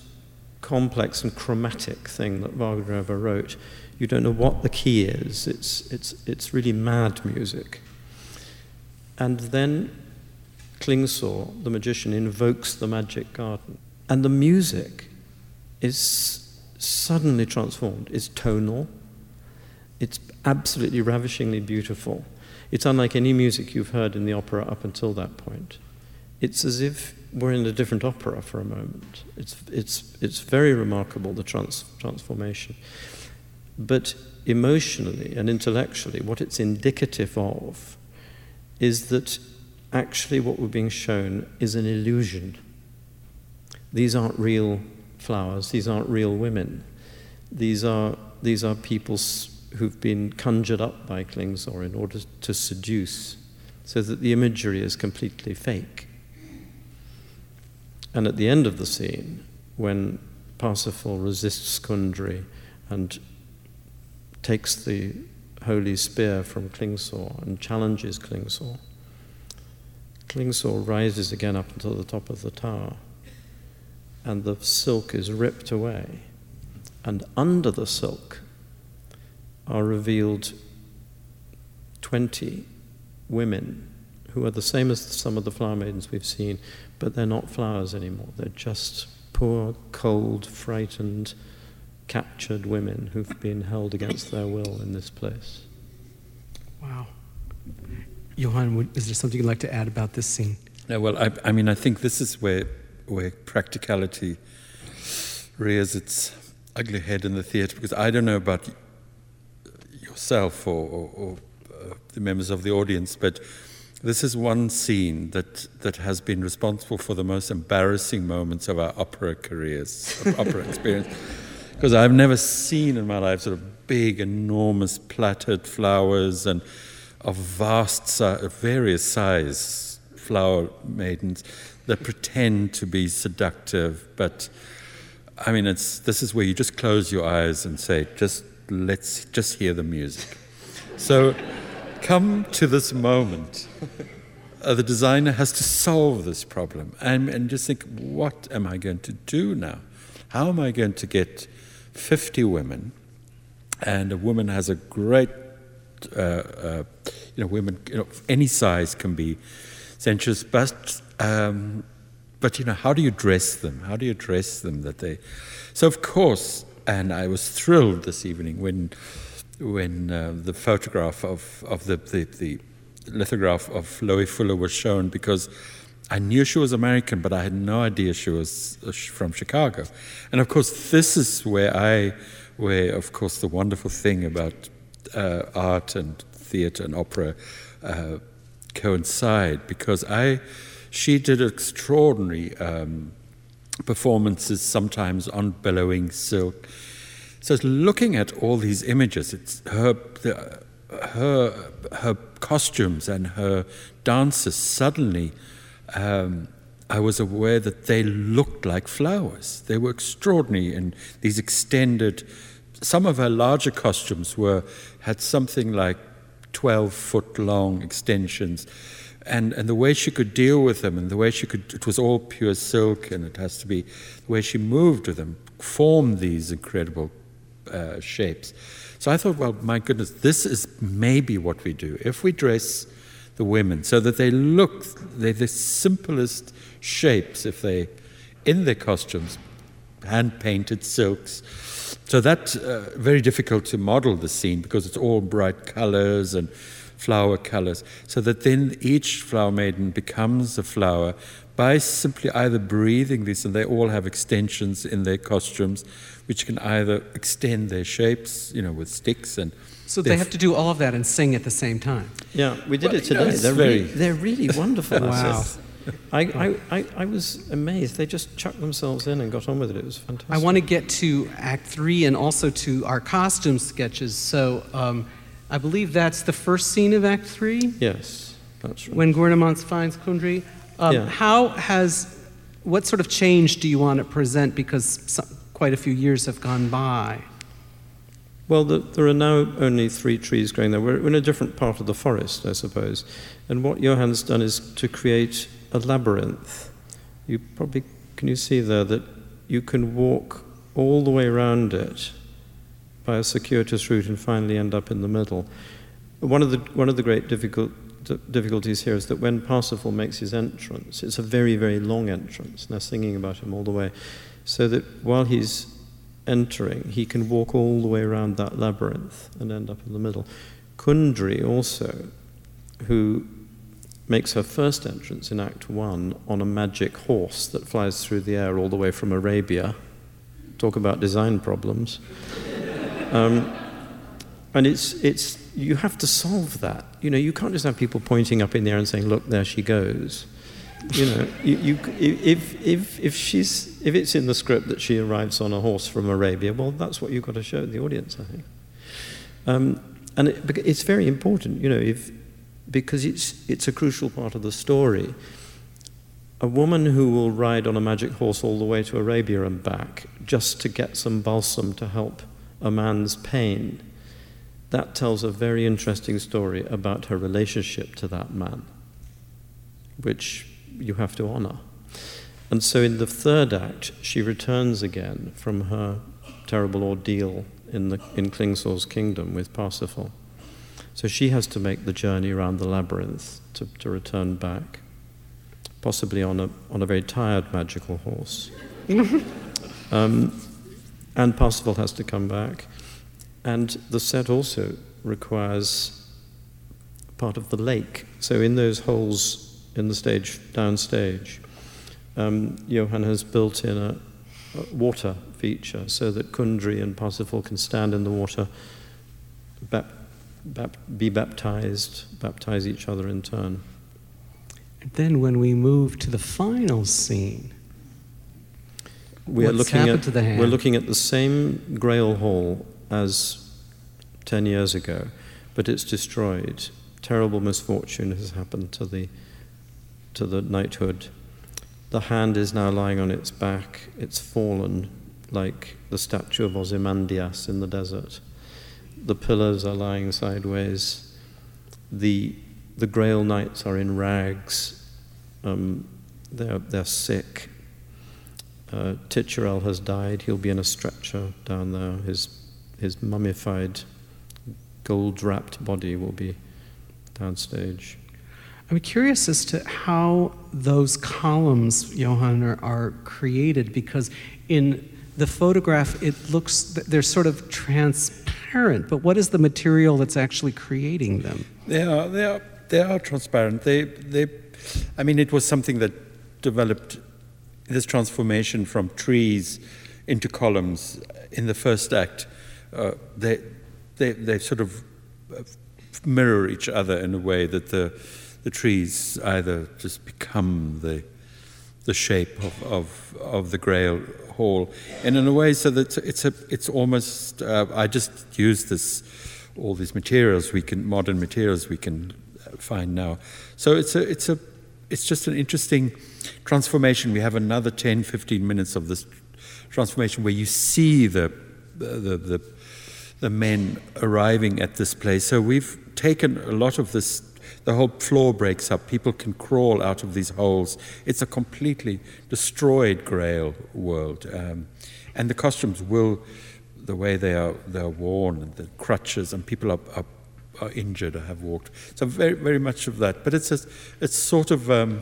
complex and chromatic thing that Wagner ever wrote. You don't know what the key is. It's it's it's really mad music. And then Klingsor, the magician, invokes the magic garden, and the music is suddenly transformed. It's tonal. It's absolutely ravishingly beautiful. It's unlike any music you've heard in the opera up until that point. It's as if we're in a different opera for a moment. It's it's it's very remarkable, the trans transformation. But emotionally and intellectually, what it's indicative of is that actually what we're being shown is an illusion. These aren't real flowers. These aren't real women. These are these are people who've been conjured up by Klingsor in order to seduce, so that the imagery is completely fake. And at the end of the scene, when Parsifal resists Kundry and takes the holy spear from Klingsor and challenges Klingsor, Klingsor rises again up until the top of the tower, and the silk is ripped away, and under the silk are revealed twenty women who are the same as some of the flower maidens we've seen, but they're not flowers anymore. They're just poor, cold, frightened, captured women who've been held against their will in this place. Wow. Johann, is there something you'd like to add about this scene? No, well, I, I mean, I think this is where where practicality rears its ugly head in the theatre, because I don't know about yourself or, or, or uh, the members of the audience, but this is one scene that, that has been responsible for the most embarrassing moments of our opera careers, of opera experience. Because I've never seen in my life sort of big, enormous, plaited flowers and of vast, si- various size flower maidens that pretend to be seductive. But I mean, it's this is where you just close your eyes and say, just let's just hear the music. So, come to this moment. Uh, the designer has to solve this problem and and just think, what am I going to do now? How am I going to get fifty women, and a woman has a great, uh, uh, you know, women, you know, any size can be sensuous, but, um, but, you know, how do you dress them? How do you dress them that they... So, of course, and I was thrilled this evening when when uh, the photograph of, of the, the, the lithograph of Loie Fuller was shown, because I knew she was American, but I had no idea she was from Chicago. And of course, this is where I, where of course the wonderful thing about uh, art and theatre and opera uh, coincide, because I, she did extraordinary um, performances, sometimes on billowing silk. So looking at all these images, it's her, the, her, her costumes and her dances suddenly. Um, I was aware that they looked like flowers. They were extraordinary, and these extended. Some of her larger costumes were had something like twelve foot long extensions, and and the way she could deal with them, and the way she could, it was all pure silk, and it has to be the way she moved with them formed these incredible uh, shapes. So I thought, well, my goodness, this is maybe what we do if we dress the women, so that they look, they're the simplest shapes if they, in their costumes, hand-painted silks. So that's uh, very difficult to model the scene, because it's all bright colors and flower colors, so that then each flower maiden becomes a flower by simply either breathing this, and they all have extensions in their costumes, which can either extend their shapes, you know, with sticks and... So they have to do all of that and sing at the same time. Yeah, we did well, it today. You know, they're, very... really, they're really wonderful. Wow. I, I, I was amazed. They just chucked themselves in and got on with it. It was fantastic. I want to get to Act Three and also to our costume sketches. So um, I believe that's the first scene of Act Three? Yes, that's right. When Gurnemanz finds Kundry. Um, yeah. How has... What sort of change do you want to present? Because some, quite a few years have gone by. Well, the, there are now only three trees growing there. We're in a different part of the forest, I suppose. And what Johann's done is to create a labyrinth. You probably, can you see there that you can walk all the way around it by a circuitous route and finally end up in the middle. One of the one of the great difficult, difficulties here is that when Parsifal makes his entrance, it's a very, very long entrance, and they're singing about him all the way, so that while he's entering, he can walk all the way around that labyrinth and end up in the middle. Kundry also, who makes her first entrance in Act One on a magic horse that flies through the air all the way from Arabia. Talk about design problems. um, and it's it's you have to solve that. You know, you can't just have people pointing up in the air and saying, "Look, there she goes." You know, you, you, if if if she's if it's in the script that she arrives on a horse from Arabia, well, that's what you've got to show the audience, I think. Um, and it, it's very important, you know, if because it's it's a crucial part of the story. A woman who will ride on a magic horse all the way to Arabia and back just to get some balsam to help a man's pain, that tells a very interesting story about her relationship to that man, which you have to honor. And so in the third act, she returns again from her terrible ordeal in the in Klingsor's kingdom with Parsifal. So she has to make the journey around the labyrinth to, to return back, possibly on a on a very tired magical horse. um, and Parsifal has to come back. And the set also requires part of the lake. So in those holes in the stage, downstage, um, Johann has built in a, a water feature so that Kundry and Parsifal can stand in the water, bap, bap, be baptized, baptize each other in turn. And then when we move to the final scene, we're what's looking happened at, to the hand? We're looking at the same Grail Hall as ten years ago, but it's destroyed. Terrible misfortune has happened to the to the knighthood. The hand is now lying on its back. It's fallen like the statue of Ozymandias in the desert. The pillars are lying sideways. The the Grail Knights are in rags. Um, they're, they're sick. Uh, Titurel has died. He'll be in a stretcher down there. His, his mummified, gold-wrapped body will be downstage. I'm curious as to how those columns, Johann, are, are created, because in the photograph it looks, they're sort of transparent, but what is the material that's actually creating them? They are, they are, they are transparent. They, they, I mean, it was something that developed this transformation from trees into columns in the first act. Uh, they, they, they sort of mirror each other in a way that the The trees either just become the the shape of, of, of the Grail Hall, and in a way, so that it's a it's almost. Uh, I just use this, all these materials we can modern materials we can find now. So it's a it's a it's just an interesting transformation. We have another ten, fifteen minutes of this transformation where you see the the the, the men arriving at this place. So we've taken a lot of this. The whole floor breaks up. People can crawl out of these holes. It's a completely destroyed Grail world. Um, and the costumes will, the way they are they are worn, and the crutches, and people are, are, are injured or have walked. So very very much of that. But it's a, it's sort of um,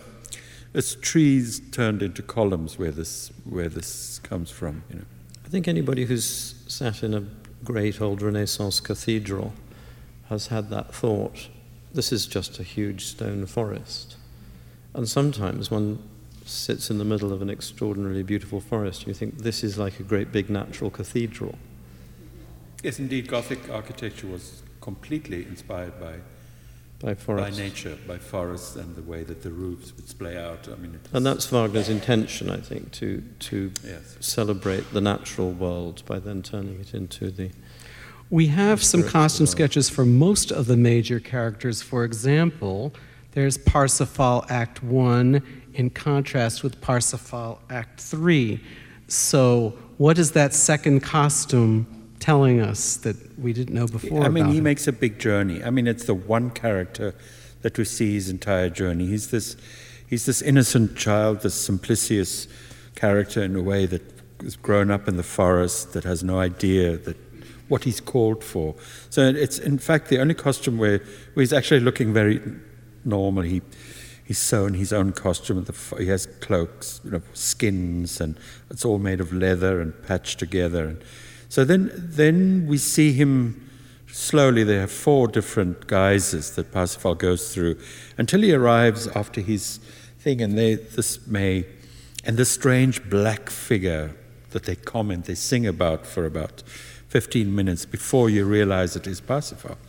it's trees turned into columns where this where this comes from. You know, I think anybody who's sat in a great old Renaissance cathedral has had that thought. This is just a huge stone forest. And sometimes one sits in the middle of an extraordinarily beautiful forest and you think, this is like a great big natural cathedral. Yes, indeed, Gothic architecture was completely inspired by by, by nature, by forests, and the way that the roofs would splay out. I mean, and that's Wagner's intention, I think, to, to yes. celebrate the natural world by then turning it into the... We have some costume sketches for most of the major characters. For example, there's Parsifal Act one in contrast with Parsifal Act three. So what is that second costume telling us that we didn't know before? I mean, about he him? makes a big journey. I mean, it's the one character that we see his entire journey. He's this, he's this innocent child, this simplicious character in a way that is grown up in the forest, that has no idea that what he's called for. So it's in fact the only costume where, where he's actually looking very normal. He he's sewn his own costume. He has cloaks, you know, skins, and it's all made of leather and patched together. And so then then we see him Slowly there are four different guises that Parsifal goes through until he arrives after his thing, and they, this May, and the strange black figure that they comment, they sing about for about fifteen minutes before you realize it is Parsifal.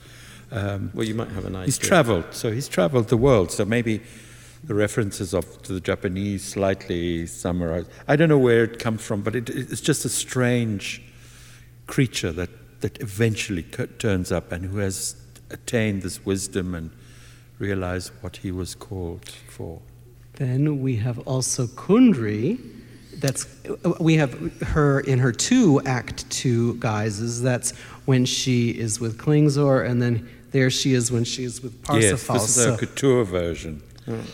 Um, well, you might have an idea. He's traveled, so he's traveled the world, so maybe the references of to the Japanese slightly summarized. I don't know where it comes from, but it, it's just a strange creature that, that eventually turns up and who has attained this wisdom and realized what he was called for. Then we have also Kundry. That's, we have her in her two act two guises. That's when she is with Klingsor, and then there she is when she is with Parsifal. Yes, this is so. Her couture version. Mm.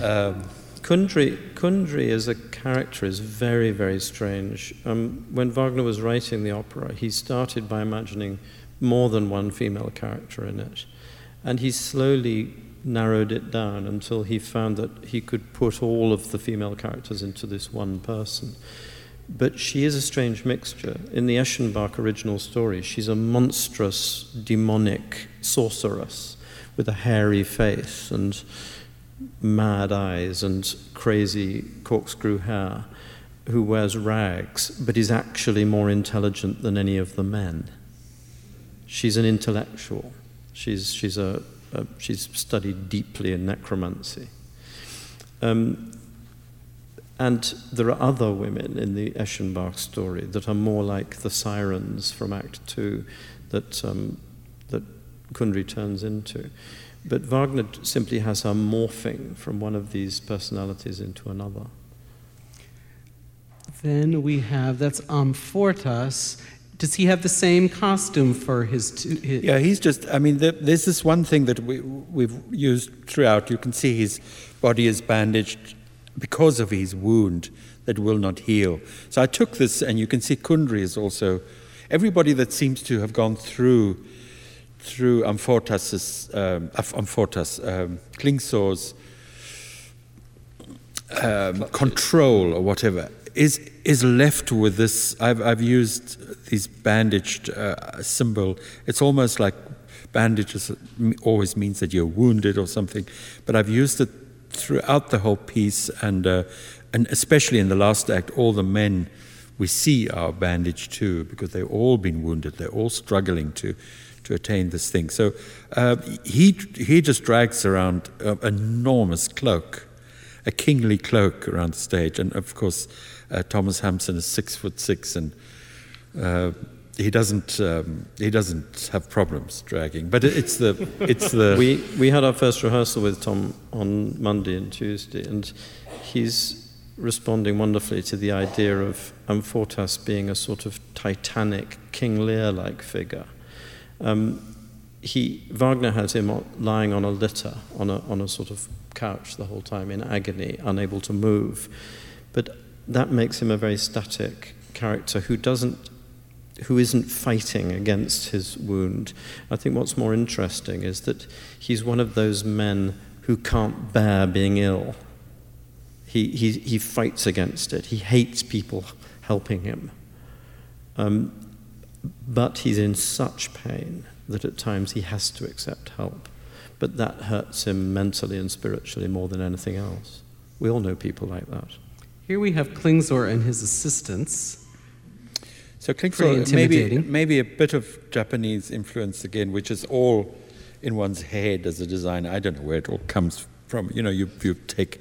Um, Kundry, Kundry as a character is very, very strange. Um, when Wagner was writing the opera, he started by imagining more than one female character in it, and he slowly narrowed it down until he found that he could put all of the female characters into this one person. But she is a strange mixture. In the Eschenbach original story, she's a monstrous, demonic sorceress with a hairy face and mad eyes and crazy corkscrew hair, who wears rags but is actually more intelligent than any of the men. She's an intellectual. She's she's a Uh, she's studied deeply in necromancy. Um, and there are other women in the Eschenbach story that are more like the sirens from Act Two that, um, that Kundry turns into. But Wagner simply has her morphing from one of these personalities into another. Then we have, that's Amfortas. Does he have the same costume for his, two, his... Yeah, he's just, I mean, there, there's this one thing that we, we've used throughout. You can see his body is bandaged because of his wound that will not heal. So I took this, and you can see Kundry is also... Everybody that seems to have gone through through Amfortas's, um, Amfortas, um, Klingsor's um, control or whatever... Is is left with this. I've I've used these bandaged uh, symbol. It's almost like bandages always means that you're wounded or something. But I've used it throughout the whole piece, and uh, and especially in the last act, all the men we see are bandaged too, because they've all been wounded. They're all struggling to to attain this thing. So uh, he he just drags around an enormous cloak, a kingly cloak around the stage, and of course. Uh, Thomas Hampson is six foot six, and uh, he doesn't um, he doesn't have problems dragging. But it's the it's the we we had our first rehearsal with Tom on Monday and Tuesday, and he's responding wonderfully to the idea of Amfortas being a sort of titanic King Lear-like figure. Um, he Wagner has him lying on a litter on a on a sort of couch the whole time in agony, unable to move, but. That makes him a very static character who doesn't, who isn't fighting against his wound. I think what's more interesting is that he's one of those men who can't bear being ill. He he he fights against it. He hates people helping him. Um, but he's in such pain that at times he has to accept help. But that hurts him mentally and spiritually more than anything else. We all know people like that. Here we have Klingsor and his assistants. So Klingsor, maybe, maybe a bit of Japanese influence again, which is all in one's head as a designer. I don't know where it all comes from. You know, you, you take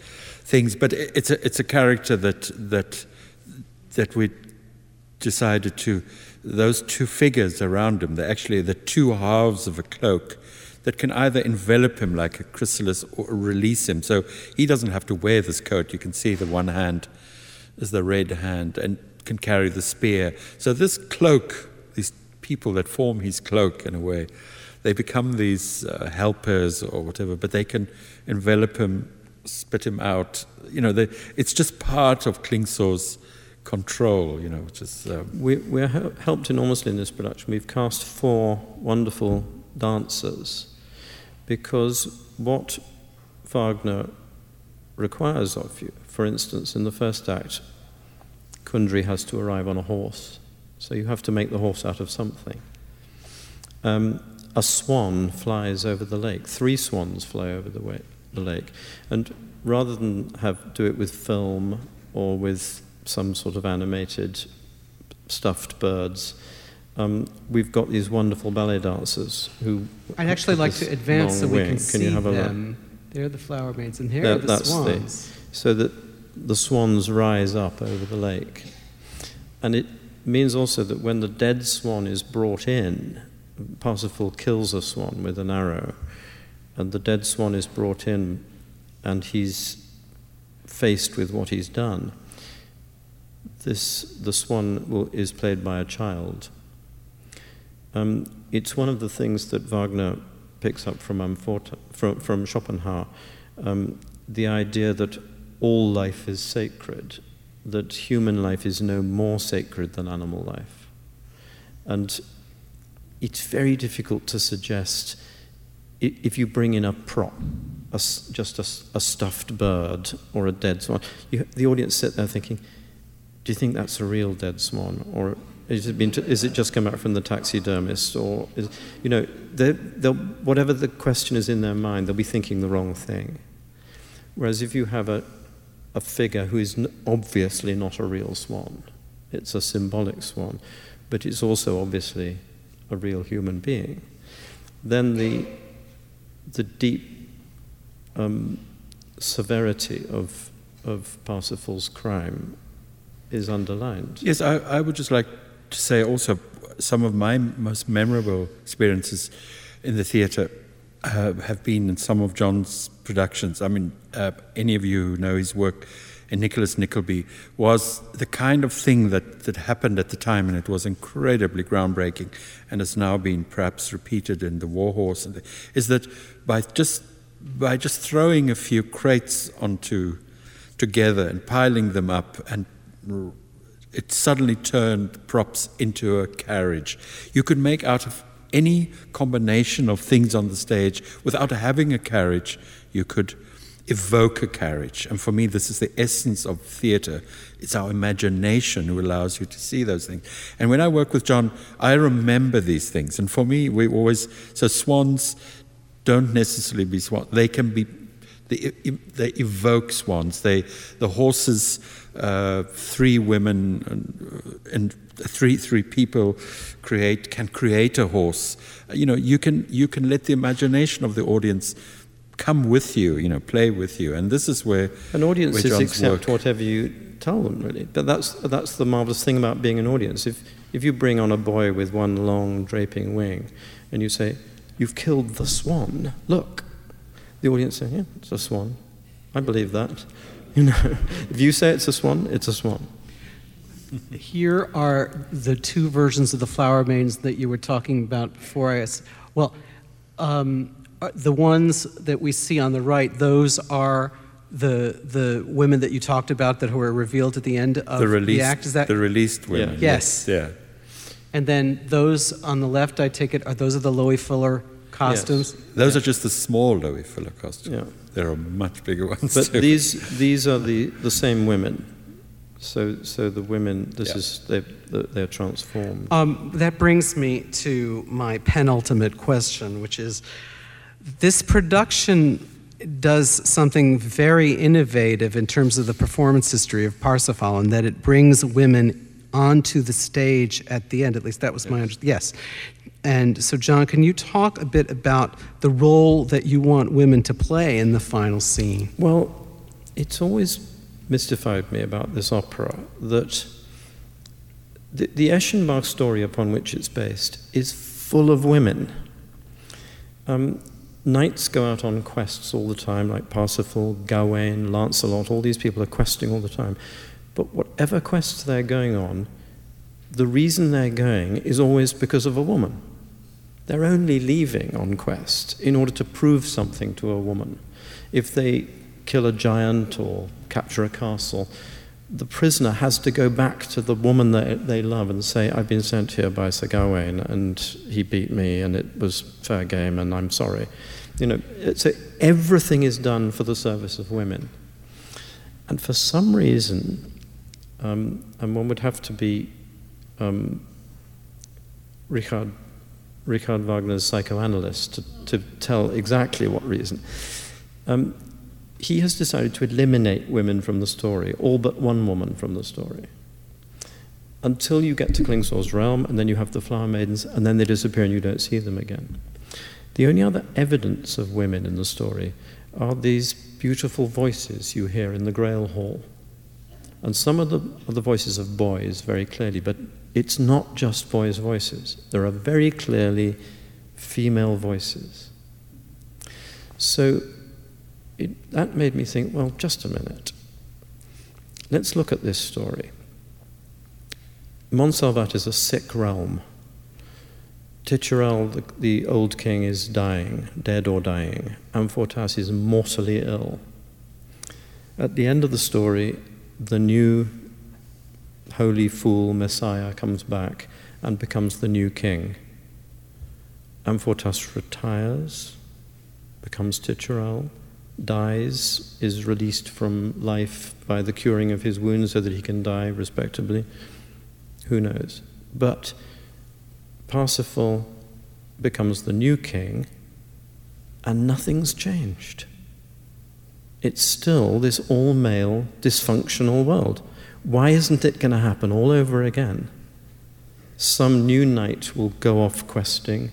things, but it's a it's a character that that that we decided to. Those two figures around him, they're actually the two halves of a cloak that can either envelop him like a chrysalis or release him. So he doesn't have to wear this coat. You can see the one hand is the red hand and can carry the spear. So this cloak, these people that form his cloak in a way, they become these uh, helpers or whatever, but they can envelop him, spit him out. You know, they, it's just part of Klingsor's control, you know, which is... Um, we, we're helped enormously in this production. We've cast four wonderful dancers, because what Wagner requires of you, for instance, in the first act, Kundry has to arrive on a horse, so you have to make the horse out of something. um, a swan flies over the lake. Three swans fly over the, way, the lake. And rather than have do it with film or with some sort of animated stuffed birds, um, we've got these wonderful ballet dancers who... I'd actually like to advance so we wing. can see can them. They're the flower maids, and here that, are the swans. The, so that the swans rise up over the lake. And it means also that when the dead swan is brought in, Parsifal kills a swan with an arrow, and the dead swan is brought in, and he's faced with what he's done. This the swan will, is played by a child. Um, it's one of the things that Wagner picks up from Amfortas, from, from Schopenhauer, um, the idea that all life is sacred, that human life is no more sacred than animal life. And it's very difficult to suggest, if you bring in a prop, a, just a, a stuffed bird or a dead swan, you, the audience sit there thinking, do you think that's a real dead swan, or is it, been t- is it just come out from the taxidermist, or is, you know, they're, they're, whatever the question is in their mind, they'll be thinking the wrong thing. Whereas if you have a, a figure who is n- obviously not a real swan, it's a symbolic swan, but it's also obviously a real human being, then the the deep um, severity of of Parsifal's crime is underlined. Yes, I, I would just like to say also some of my most memorable experiences in the theatre uh, have been in some of John's productions. I mean, uh, any of you who know his work, and Nicholas Nickleby was the kind of thing that, that happened at the time, and it was incredibly groundbreaking and has now been perhaps repeated in The War Horse, and the, is that by just by just throwing a few crates onto together and piling them up, and it suddenly turned props into a carriage. You could make out of any combination of things on the stage, without having a carriage, you could evoke a carriage. And for me, this is the essence of theatre. It's our imagination who allows you to see those things. And when I work with John, I remember these things. And for me, we always... So swans don't necessarily be swans. They can be... They, they evoke swans. They, the horses, uh, three women and, and three three people create can create a horse. You know, you can you can let the imagination of the audience come with you. You know, play with you. And this is where an audience is accept whatever you tell them, really. But that's that's the marvelous thing about being an audience. If if you bring on a boy with one long draping wing, and you say, "You've killed the swan. Look." The audience saying, yeah, it's a swan. I believe that. You know, if you say it's a swan, it's a swan. Here are the two versions of the flower maids that you were talking about before. I well, um, the ones that we see on the right, those are the the women that you talked about that were revealed at the end of the, released, the act. Is that the released women? Yeah. Yes. Yeah. And then those on the left, I take it, are those are the Loey Fuller costumes. Yes. Those yeah. are just the small Loey Fuller costumes. Yeah. There are much bigger ones. But too. these these are the, the same women. So so the women. This yeah. is they they're transformed. Um, that brings me to my penultimate question, which is, this production does something very innovative in terms of the performance history of Parsifal, in that it brings women onto the stage at the end. At least that was yes. my understanding. Yes. And so, John, can you talk a bit about the role that you want women to play in the final scene? Well, it's always mystified me about this opera that the, the Eschenbach story upon which it's based is full of women. Um, knights go out on quests all the time, like Parsifal, Gawain, Lancelot, all these people are questing all the time. But whatever quests they're going on, the reason they're going is always because of a woman. They're only leaving on quest in order to prove something to a woman. If they kill a giant or capture a castle, the prisoner has to go back to the woman that they love and say, I've been sent here by Sir Gawain, and he beat me, and it was fair game, and I'm sorry. You know, so everything is done for the service of women. And for some reason, um, and one would have to be Um, Richard Richard Wagner's psychoanalyst to, to tell exactly what reason. Um, he has decided to eliminate women from the story, all but one woman from the story, until you get to Klingsor's realm, and then you have the flower maidens, and then they disappear and you don't see them again. The only other evidence of women in the story are these beautiful voices you hear in the Grail Hall. And some of the, are the voices of boys, very clearly, but it's not just boys' voices. There are very clearly female voices. So it, that made me think, well, just a minute. Let's look at this story. Montsalvat is a sick realm. Titurel, the, the old king, is dying, dead or dying. Amfortas is mortally ill. At the end of the story, the new holy fool Messiah comes back and becomes the new king. Amfortas retires, becomes Titurel, dies, is released from life by the curing of his wounds so that he can die respectably. Who knows? But Parsifal becomes the new king, and nothing's changed. It's still this all-male, dysfunctional world. Why isn't it going to happen all over again? Some new knight will go off questing,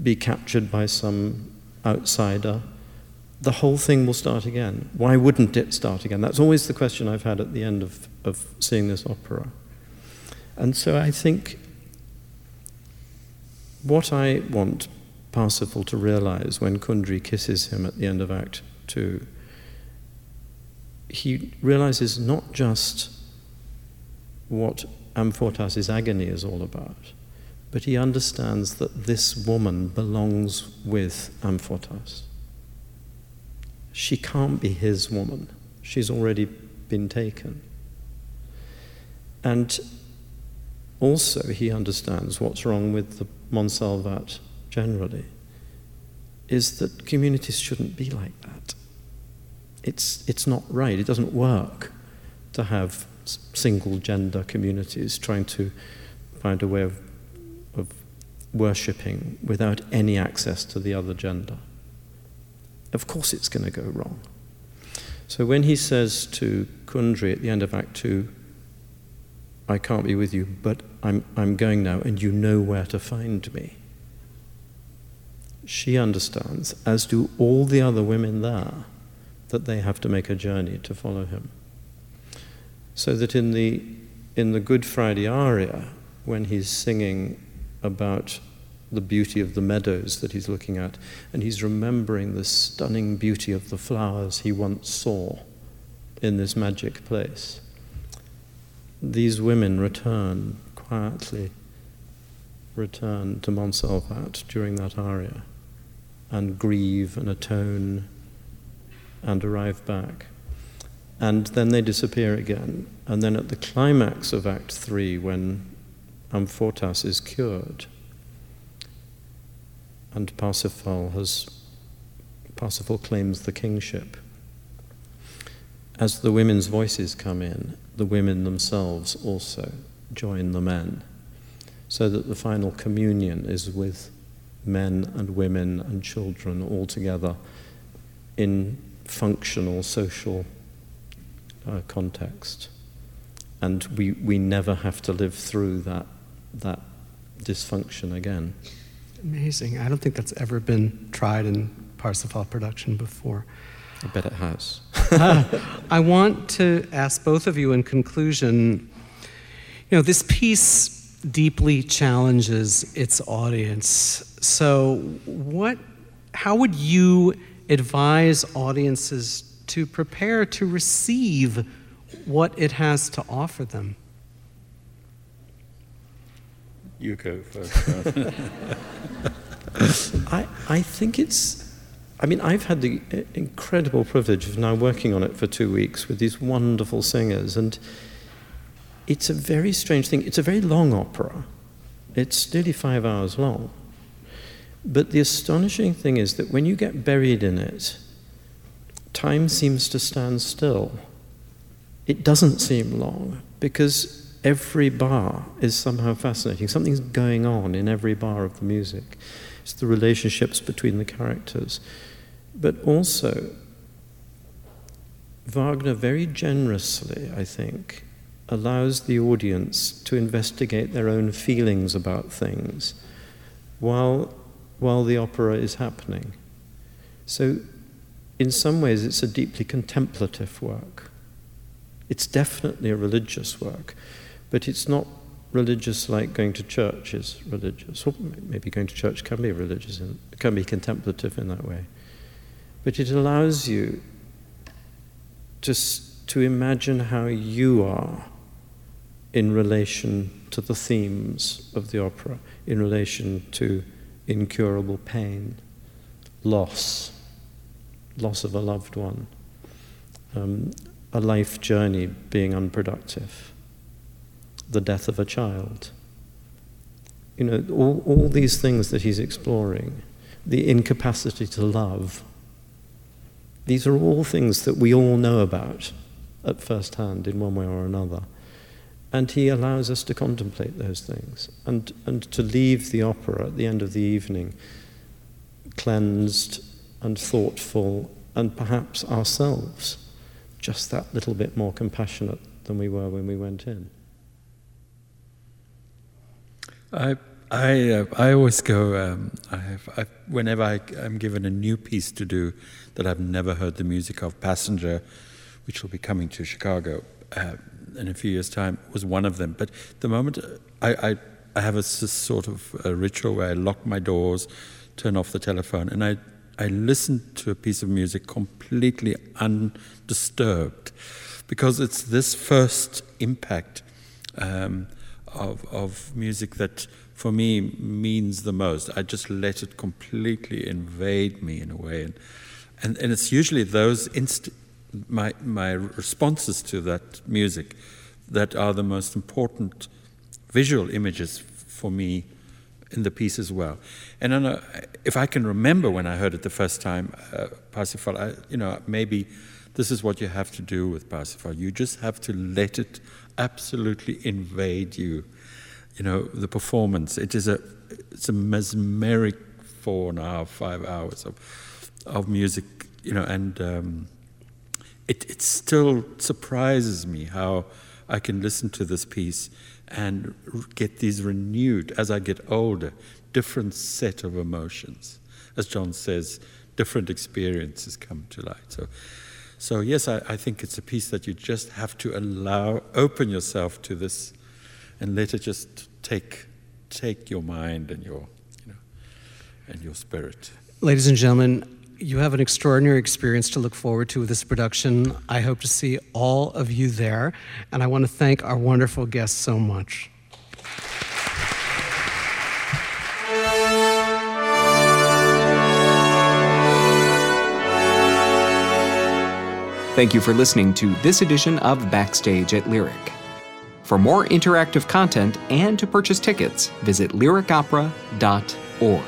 be captured by some outsider. The whole thing will start again. Why wouldn't it start again? That's always the question I've had at the end of, of seeing this opera. And so I think what I want Parsifal to realize when Kundry kisses him at the end of Act Two, he realizes not just what Amfortas' agony is all about, but he understands that this woman belongs with Amfortas. She can't be his woman. She's already been taken. And also, he understands what's wrong with the Montsalvat generally, is that communities shouldn't be like that. It's, it's not right. It doesn't work to have single-gender communities trying to find a way of, of worshipping without any access to the other gender. Of course it's going to go wrong. So when he says to Kundry at the end of Act Two, I can't be with you, but I'm, I'm going now, and you know where to find me. She understands, as do all the other women there, that they have to make a journey to follow him. So that in the, in the Good Friday aria, when he's singing about the beauty of the meadows that he's looking at, and he's remembering the stunning beauty of the flowers he once saw in this magic place, these women return, quietly return to Montsalvat during that aria and grieve and atone and arrive back. And then they disappear again. And then at the climax of Act Three, when Amfortas is cured and Parsifal has, Parsifal claims the kingship, as the women's voices come in, the women themselves also join the men, so that the final communion is with men and women and children all together in functional social uh, context. And we, we never have to live through that, that dysfunction again. Amazing. I don't think that's ever been tried in Parsifal production before. I bet it has. uh, I want to ask both of you in conclusion, you know, this piece deeply challenges its audience. So what, how would you advise audiences to prepare to receive what it has to offer them? You go first. I, I think it's, I mean, I've had the incredible privilege of now working on it for two weeks with these wonderful singers, and it's a very strange thing. It's a very long opera. It's nearly five hours long. But the astonishing thing is that when you get buried in it, time seems to stand still. It doesn't seem long, because every bar is somehow fascinating. Something's going on in every bar of the music. It's the relationships between the characters. But also, Wagner very generously, I think, allows the audience to investigate their own feelings about things while, while the opera is happening. So, in some ways, it's a deeply contemplative work. It's definitely a religious work, but it's not religious like going to church is religious. Or maybe going to church can be religious, in, can be contemplative in that way. But it allows you to to imagine how you are in relation to the themes of the opera, in relation to incurable pain, loss, loss of a loved one, um, a life journey being unproductive, the death of a child. You know, all, all these things that he's exploring, the incapacity to love, these are all things that we all know about at first hand in one way or another. And he allows us to contemplate those things and, and to leave the opera at the end of the evening cleansed and thoughtful and perhaps ourselves just that little bit more compassionate than we were when we went in. I I uh, I always go. Um, I have I, whenever I, I'm given a new piece to do that I've never heard the music of. Passenger, which will be coming to Chicago uh, in a few years' time, was one of them. But the moment I I, I have a sort of a ritual where I lock my doors, turn off the telephone, and I. I listen to a piece of music completely undisturbed, because it's this first impact um, of of music that, for me, means the most. I just let it completely invade me in a way, and and, and it's usually those inst- my my responses to that music that are the most important visual images for me in the piece as well. And I know, if I can remember when I heard it the first time, uh, Parsifal, I, you know, maybe this is what you have to do with Parsifal. You just have to let it absolutely invade you. You know, the performance, it is a, it's a mesmeric four and a half, five hours of, of music, you know, and um, it, it still surprises me how I can listen to this piece and get these renewed, as I get older, different set of emotions. As John says, different experiences come to light. So, so yes, I, I think it's a piece that you just have to allow, open yourself to this, and let it just take, take your mind and your, you know, and your spirit. Ladies and gentlemen, you have an extraordinary experience to look forward to with this production. I hope to see all of you there, and I want to thank our wonderful guests so much. Thank you for listening to this edition of Backstage at Lyric. For more interactive content and to purchase tickets, visit lyric opera dot org.